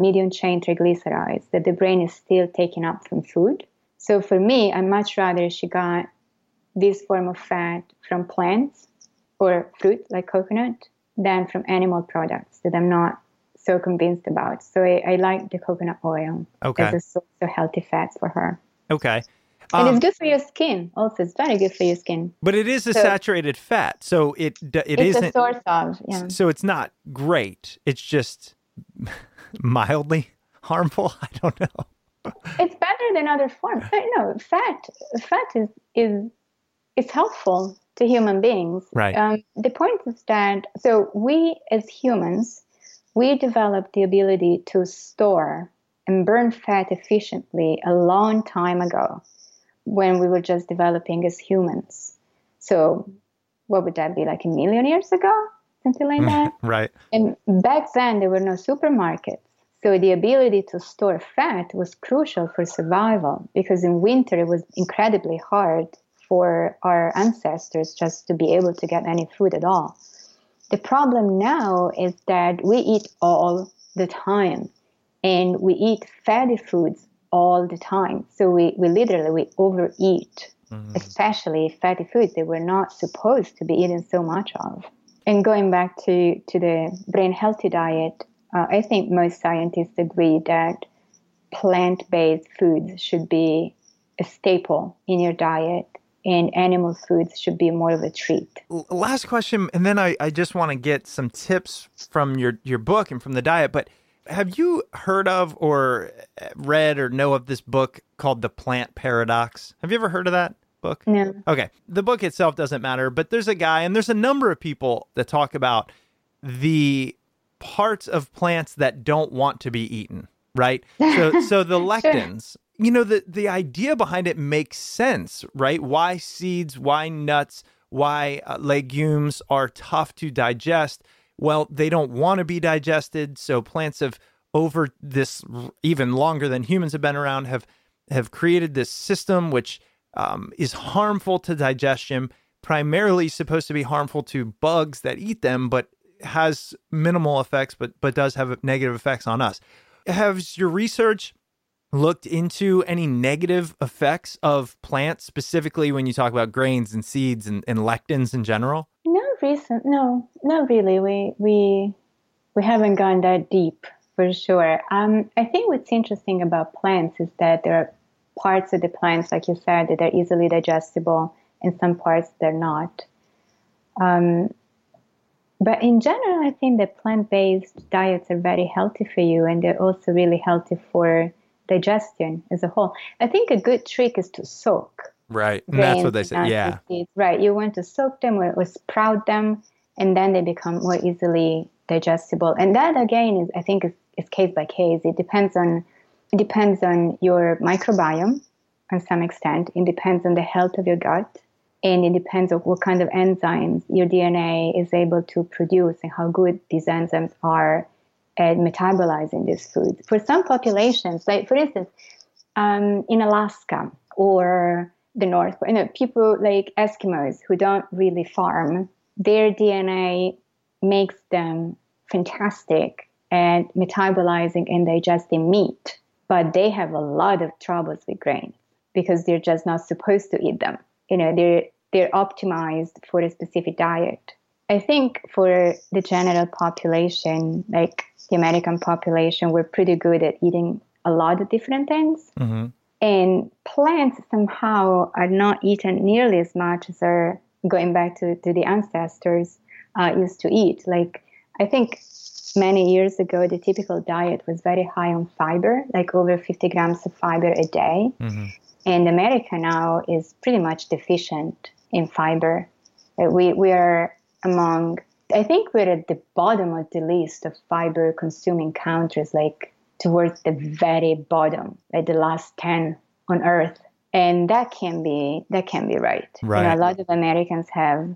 medium chain triglycerides that the brain is still taking up from food. So for me, I'd much rather she got this form of fat from plants or fruit like coconut than from animal products that I'm not so convinced about. So I like the coconut oil as a source of healthy fats for her. Okay. And it's good for your skin also. It's very good for your skin. But it is a saturated fat. So it's isn't... It's a source of, yeah. So it's not great. It's just... mildly harmful? I don't know. It's better than other forms. But no, fat is helpful to human beings. Right. The point is that, so we as humans, we developed the ability to store and burn fat efficiently a long time ago when we were just developing as humans. So what would that be, like a million years ago? Something like that. Right. And back then, there were no supermarkets. So the ability to store fat was crucial for survival, because in winter, it was incredibly hard for our ancestors just to be able to get any food at all. The problem now is that we eat all the time, and we eat fatty foods all the time. So we literally overeat, especially fatty foods that we're not supposed to be eating so much of. And going back to the brain healthy diet, I think most scientists agree that plant-based foods should be a staple in your diet, and animal foods should be more of a treat. Last question, and then I just want to get some tips from your book and from the diet, but have you heard of or read or know of this book called The Plant Paradox? Have you ever heard of that book? No. Okay. The book itself doesn't matter, but there's a guy and there's a number of people that talk about the parts of plants that don't want to be eaten, right? So the lectins, sure. You know, the idea behind it makes sense, right? Why seeds, why nuts, why legumes are tough to digest. Well, they don't want to be digested. So plants have over this even longer than humans have been around, have created this system which is harmful to digestion, primarily supposed to be harmful to bugs that eat them, but has minimal effects, but does have negative effects on us. Has your research looked into any negative effects of plants, specifically when you talk about grains and seeds and lectins in general? No, not really. We haven't gone that deep for sure. I think what's interesting about plants is that there are parts of the plants, like you said, that are easily digestible, and some parts they're not. But in general, I think that plant-based diets are very healthy for you, and they're also really healthy for digestion as a whole. I think a good trick is to soak. Right, and that's what they said, yeah. Seeds. Right, you want to soak them or sprout them, and then they become more easily digestible. And that, again, is, I think is case by case. It depends on your microbiome to some extent. It depends on the health of your gut. And it depends on what kind of enzymes your DNA is able to produce and how good these enzymes are at metabolizing these foods. For some populations, like for instance, in Alaska or the North, you know, people like Eskimos who don't really farm, their DNA makes them fantastic at metabolizing and digesting meat. But they have a lot of troubles with grains because they're just not supposed to eat them. You know, they're optimized for a specific diet. I think for the general population, like the American population, we're pretty good at eating a lot of different things. Mm-hmm. And plants somehow are not eaten nearly as much as are going back to the ancestors used to eat. Like, I think many years ago, the typical diet was very high on fiber, like over 50 grams of fiber a day. Mm-hmm. And America now is pretty much deficient in fiber. We are among, I think we're at the bottom of the list of fiber consuming countries, like towards the very bottom, like the last 10 on earth. And that can be right. Right. You know, a lot of Americans have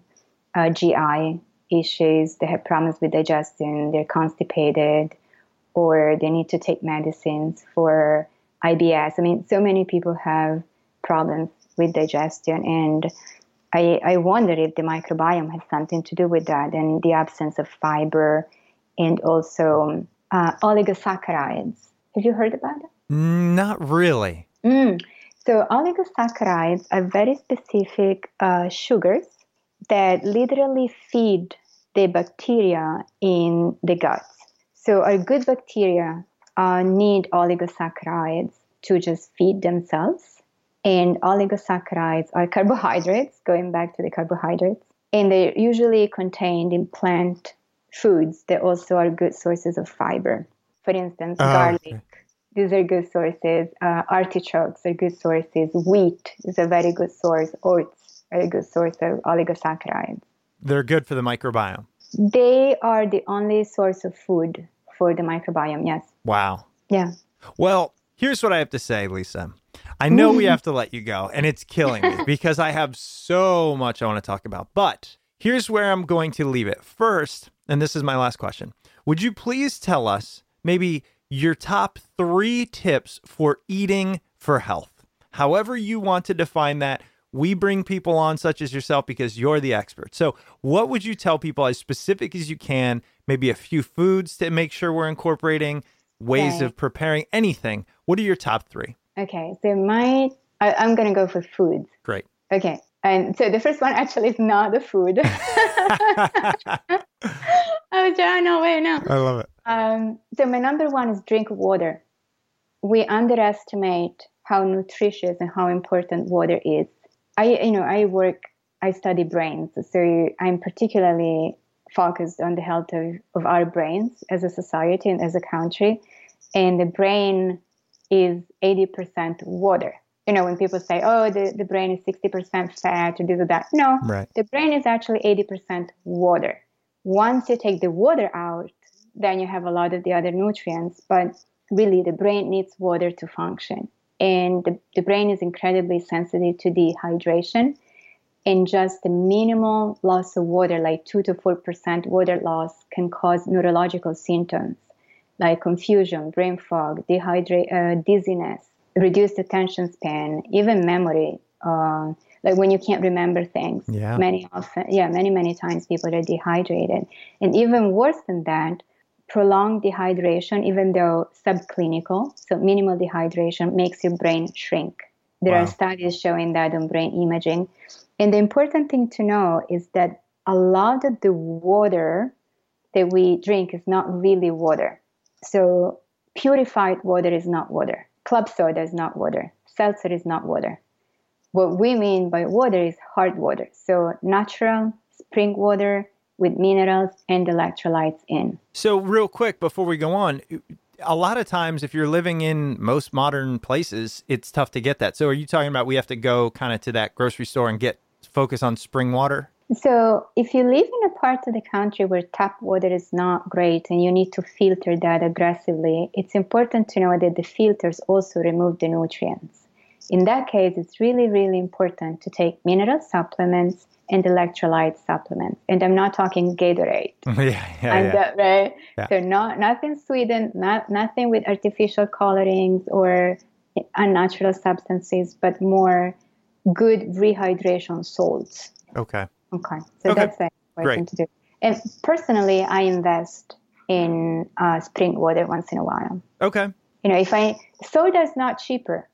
GI issues. They have problems with digestion. They're constipated, or they need to take medicines for IBS. I mean, so many people have problems with digestion, and I wonder if the microbiome has something to do with that, and the absence of fiber, and also oligosaccharides. Have you heard about them? Not really. So oligosaccharides are very specific sugars that literally feed the bacteria in the gut. So our good bacteria need oligosaccharides to just feed themselves. And oligosaccharides are carbohydrates, going back to the carbohydrates. And they're usually contained in plant foods that also are good sources of fiber. For instance, garlic. Okay. These are good sources. Artichokes are good sources. Wheat is a very good source. Oats are a good source of oligosaccharides. They're good for the microbiome. They are the only source of food for the microbiome, yes. Wow. Yeah. Well, here's what I have to say, Lisa. I know we have to let you go, and it's killing me because I have so much I want to talk about. But here's where I'm going to leave it. First, and this is my last question, would you please tell us maybe your top 3 tips for eating for health? However you want to define that, we bring people on such as yourself because you're the expert. So what would you tell people, as specific as you can, maybe a few foods to make sure we're incorporating, ways of preparing, anything? What are your top 3? Okay, so I'm going to go for foods. Great. Okay, and so the first one actually is not a food. Oh, John, no way, no. I love it. So my number 1 is drink water. We underestimate how nutritious and how important water is. I study brains, so I'm particularly focused on the health of our brains as a society and as a country. And the brain is 80% water. You know, when people say, oh, the brain is 60% fat or this or that. No, right. The brain is actually 80% water. Once you take the water out, then you have a lot of the other nutrients. But really, the brain needs water to function. And the brain is incredibly sensitive to dehydration. And just the minimal loss of water, like 2 to 4% water loss, can cause neurological symptoms like confusion, brain fog, dizziness, reduced attention span, even memory, like when you can't remember things. Yeah. Many times people are dehydrated. And even worse than that, prolonged dehydration, even though subclinical, so minimal dehydration, makes your brain shrink. There are studies showing that on brain imaging. And the important thing to know is that a lot of the water that we drink is not really water. So purified water is not water. Club soda is not water. Seltzer is not water. What we mean by water is hard water. So natural spring water with minerals and electrolytes in. So real quick before we go on, a lot of times if you're living in most modern places, it's tough to get that. So are you talking about we have to go kind of to that grocery store and focus on spring water? So if you live in a part of the country where tap water is not great and you need to filter that aggressively, it's important to know that the filters also remove the nutrients. In that case, it's really, really important to take mineral supplements and electrolyte supplements. And I'm not talking Gatorade. Right? Yeah. So nothing sweetened, nothing with artificial colorings or unnatural substances, but more good rehydration salts. Okay. So that's very important to do. And personally, I invest in spring water once in a while. Okay. You know, soda is not cheaper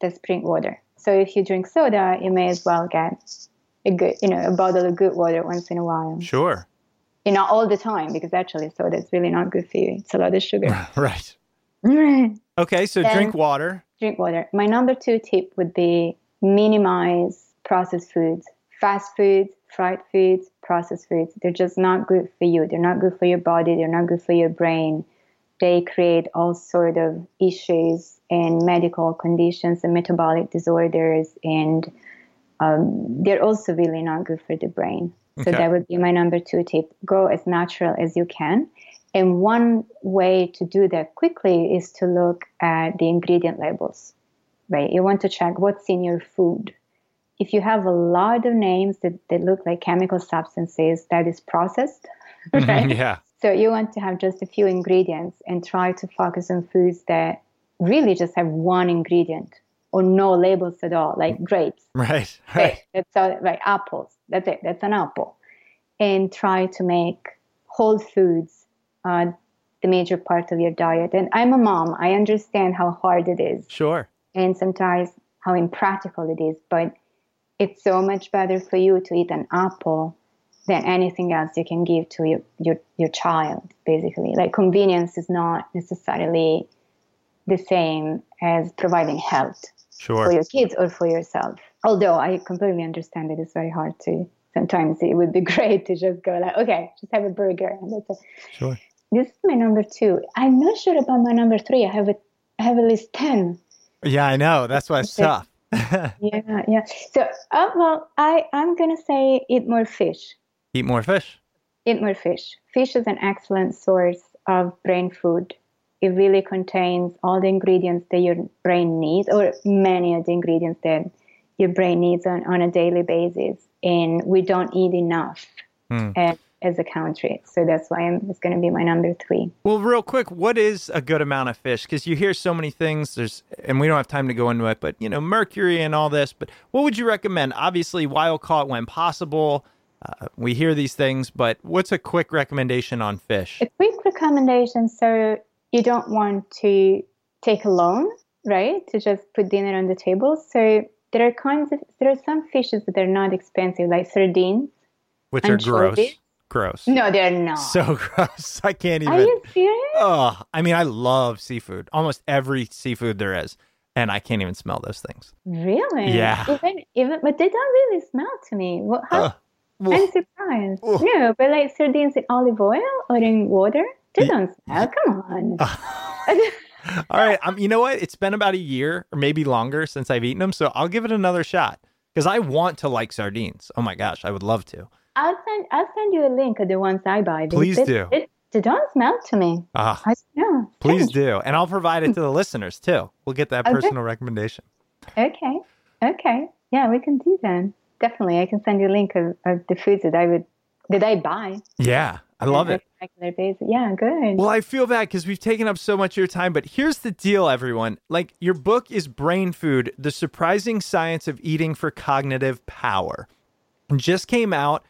than spring water. So if you drink soda, you may as well get a good, a bottle of good water once in a while. Sure. Not all the time, because actually soda is really not good for you. It's a lot of sugar. Right. Okay. So drink water. Drink water. My number 2 tip would be minimize processed foods. Fast foods, fried foods, processed foods, they're just not good for you. They're not good for your body. They're not good for your brain. They create all sort of issues and medical conditions and metabolic disorders. And they're also really not good for the brain. So that would be my number 2 tip. Go as natural as you can. And one way to do that quickly is to look at the ingredient labels, right? You want to check what's in your food. If you have a lot of names that look like chemical substances, that is processed, right? Yeah. So you want to have just a few ingredients and try to focus on foods that really just have one ingredient or no labels at all, like grapes. Right. That's all, right. Apples. That's it. That's an apple. And try to make whole foods the major part of your diet. And I'm a mom. I understand how hard it is. Sure. And sometimes how impractical it is, but it's so much better for you to eat an apple than anything else you can give to your child, basically. Like convenience is not necessarily the same as providing health for your kids or for yourself. Although I completely understand that it's very hard to, sometimes it would be great to just go like, okay, just have a burger. And that's it. Sure. This is my number 2. I'm not sure about my number 3. I have at least 10. Yeah, I know. That's why it's tough. yeah. So, I'm going to say eat more fish. Fish is an excellent source of brain food. It really contains all the ingredients that your brain needs, or many of the ingredients that your brain needs on a daily basis. And we don't eat enough as a country. So that's why it's going to be my number 3. Well, real quick, what is a good amount of fish? Because you hear so many things, and we don't have time to go into it, but mercury and all this. But what would you recommend? Obviously, wild caught when possible. We hear these things, but what's a quick recommendation on fish? A quick recommendation, so you don't want to take a loan, right? To just put dinner on the table. So there are some fishes that are not expensive, like sardines, which are gross. No, they're not. So gross. I can't even. Are you serious? Oh, I mean, I love seafood. Almost every seafood there is. And I can't even smell those things. Really? Yeah. Even, but they don't really smell to me. I'm surprised. No, but like sardines in olive oil or in water, they don't smell. Come on. All right. You know what? It's been about a year or maybe longer since I've eaten them. So I'll give it another shot because I want to like sardines. Oh my gosh. I would love to. I'll send you a link of the ones I buy. Please do. They don't smell to me. I don't know. Please do. And I'll provide it to the listeners too. We'll get that personal recommendation. Okay. Yeah, we can do that. Definitely. I can send you a link of the foods that I would that I buy. Yeah, I love it. Regular basis. Yeah, good. Well, I feel bad because we've taken up so much of your time, but here's the deal, everyone. Like, your book is Brain Food: The Surprising Science of Eating for Cognitive Power. It just came out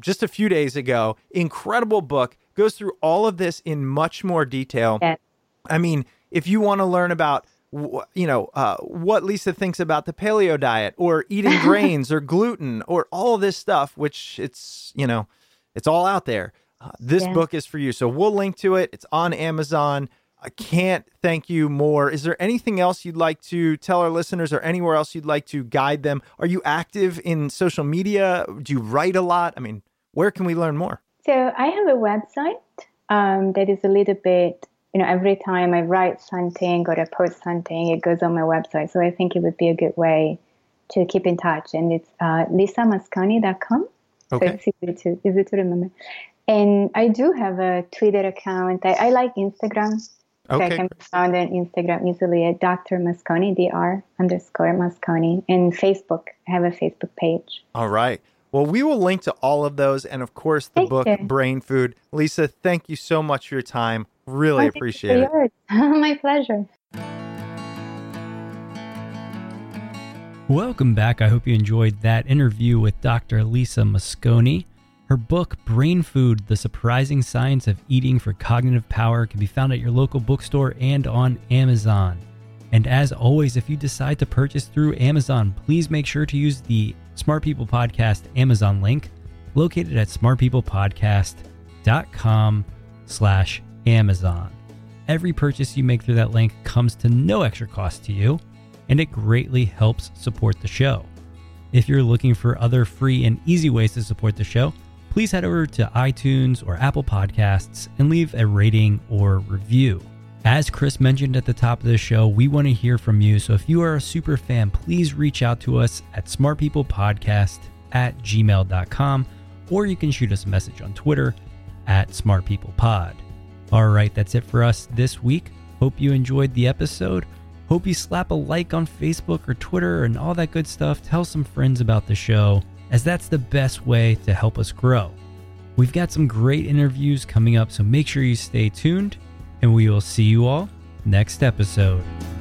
just a few days ago. Incredible book. Goes through all of this in much more detail. Yes. I mean, if you want to learn about, you know, what Lisa thinks about the paleo diet or eating grains or gluten or all of this stuff, which it's, you know, it's all out there. This book is for you. So we'll link to it. It's on Amazon. I can't thank you more. Is there anything else you'd like to tell our listeners or anywhere else you'd like to guide them? Are you active in social media? Do you write a lot? I mean, where can we learn more? So I have a website that is a little bit, you know, every time I write something or I post something, it goes on my website. So I think it would be a good way to keep in touch. And it's lisamosconi.com. Okay. So it's easy to remember. And I do have a Twitter account. I like Instagram. Okay. So I can be found on Instagram easily at Dr. Mosconi, Dr_Mosconi. And Facebook, I have a Facebook page. All right. Well, we will link to all of those. And of course, the book, Brain Food. Lisa, thank you so much for your time. Really appreciate it. My pleasure. Welcome back. I hope you enjoyed that interview with Dr. Lisa Mosconi. Her book, Brain Food: The Surprising Science of Eating for Cognitive Power, can be found at your local bookstore and on Amazon. And as always, if you decide to purchase through Amazon, please make sure to use the Smart People Podcast Amazon link located at smartpeoplepodcast.com/Amazon. Every purchase you make through that link comes to no extra cost to you, and it greatly helps support the show. If you're looking for other free and easy ways to support the show, please head over to iTunes or Apple Podcasts and leave a rating or review. As Chris mentioned at the top of the show, we want to hear from you. So if you are a super fan, please reach out to us at smartpeoplepodcast@gmail.com, or you can shoot us a message on Twitter at smartpeoplepod. All right, that's it for us this week. Hope you enjoyed the episode. Hope you slap a like on Facebook or Twitter and all that good stuff. Tell some friends about the show, as that's the best way to help us grow. We've got some great interviews coming up, so make sure you stay tuned, and we will see you all next episode.